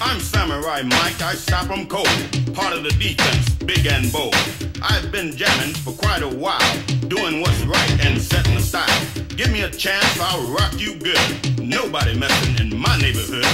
I'm Samurai Mike, I stop 'em cold. Part of the defense, big and bold. I've been jamming for quite a while, doing what's right and and setting aside. Give me a chance, I'll rock you good. Nobody messing in my neighborhood.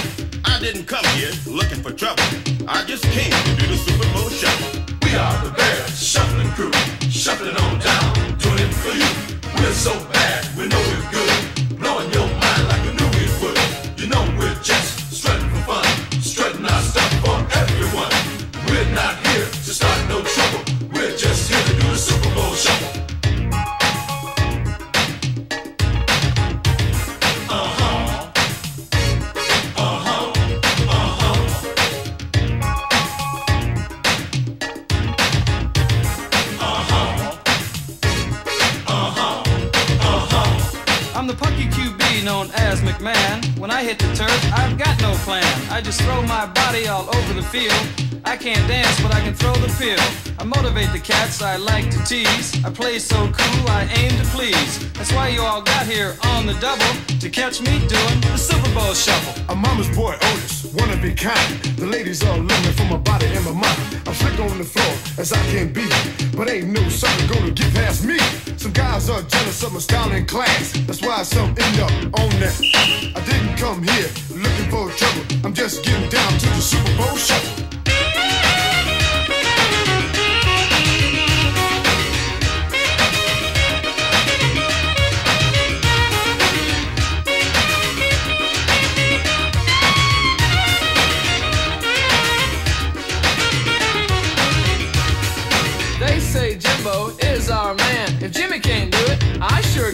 I didn't come here looking for trouble. I just came to do the Super Bowl shuffle. We are the Bears shuffling crew, shuffling on down, doing it for you. We're so bad, we know we're good, blowing your mind like we knew it would. You know we're just strutting for fun, strutting our stuff on everyone. We're not here to start no trouble. We're just here to do the Super Bowl shuffle. When I hit the turf, I've got no plan. I just throw my body all over the field. I can't dance, but I can throw the pill. I motivate the cats I like to tease. I play so cool, I aim to please. That's why you all got here on the double, to catch me doing the Super Bowl shuffle. I'm mama's boy, Otis, one of a kind. The ladies all loving for my body and my mind. I'm slick on the floor as I can be, but ain't no sucker gonna get past me. Some guys are jealous of my style and class. That's why some end up on that. I didn't come here looking for trouble. I'm just getting down to the Super Bowl shuffle.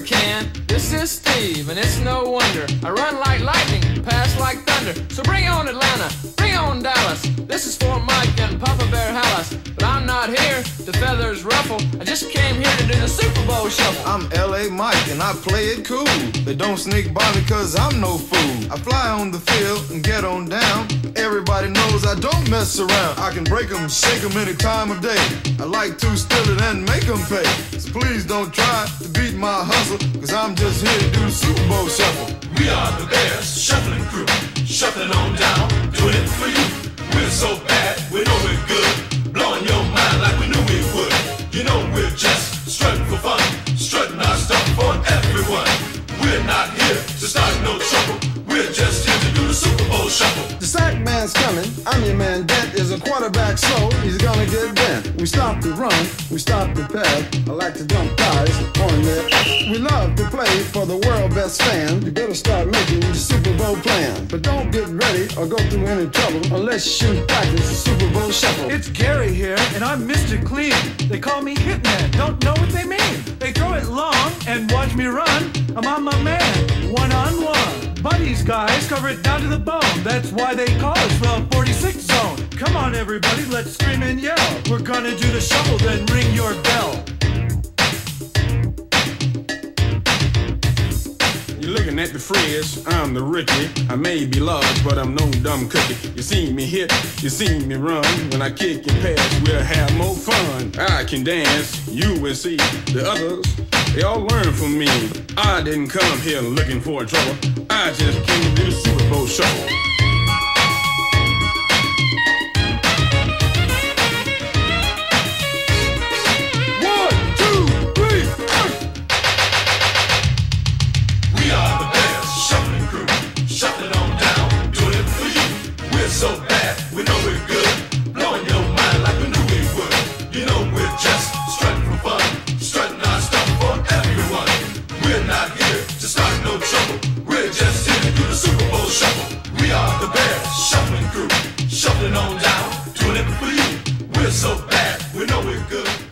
Can. This is Steve, and it's no wonder I run like lightning, pass like thunder. So bring on Atlanta, bring on Dallas. This is Fort Mike and Papa Bear Hallis. But I'm not here to feathers ruffle. I just came here to do the Super Bowl shuffle. I'm L A Mike, and I play it cool. They don't sneak by me cause I'm no fool. I fly on the field and get on down. Everybody knows I don't mess around. I can break them, shake them any time of day. I like to steal it and make them pay. So please don't try to beat my heart, cause I'm just here to do the Super Bowl shuffle. We are the Bears shuffling crew, shuffling on down, doing it for you. We're so bad, we know we're good, blowing your mind like we knew we would. You know we're just strutting for fun, strutting our stuff on everyone. We're not here to start no trouble. We're just here to do the Super Bowl shuffle. The sack man's coming, I'm your man, that is a quarterback, so he's gonna get bent. We stop the run, we stop the path. I like to dump guys on there. We love to play for the world best fan. You better start making the Super Bowl plan. But don't get ready or go through any trouble unless you practice the Super Bowl shuffle. It's Gary here, and I'm Mister Clean. They call me Hitman, don't know what they mean. They throw it long and watch me run. I'm on my man, one on one. Buddies, guys, cover it down to the bone. That's why they call us the forty-six zone. Come on, everybody, let's scream and yell. We're gonna do the shuffle, then ring your bell. You're looking at the Frizz, I'm the Ricky. I may be large, but I'm no dumb cookie. You seen me hit, you seen me run. When I kick and pass, we'll have more fun. I can dance, you will see. The others, they all learn from me. I didn't come here looking for trouble. I just came to do the Super Bowl shuffle. So bad, we know we're good, blowing your mind like we knew we would. You know we're just strutting for fun, strutting our stuff for everyone. We're not here to start no trouble, we're just here to do the Super Bowl shuffle. We are the Bears shuffling crew, shuffling on down, doing it for you. We're so bad, we know we're good.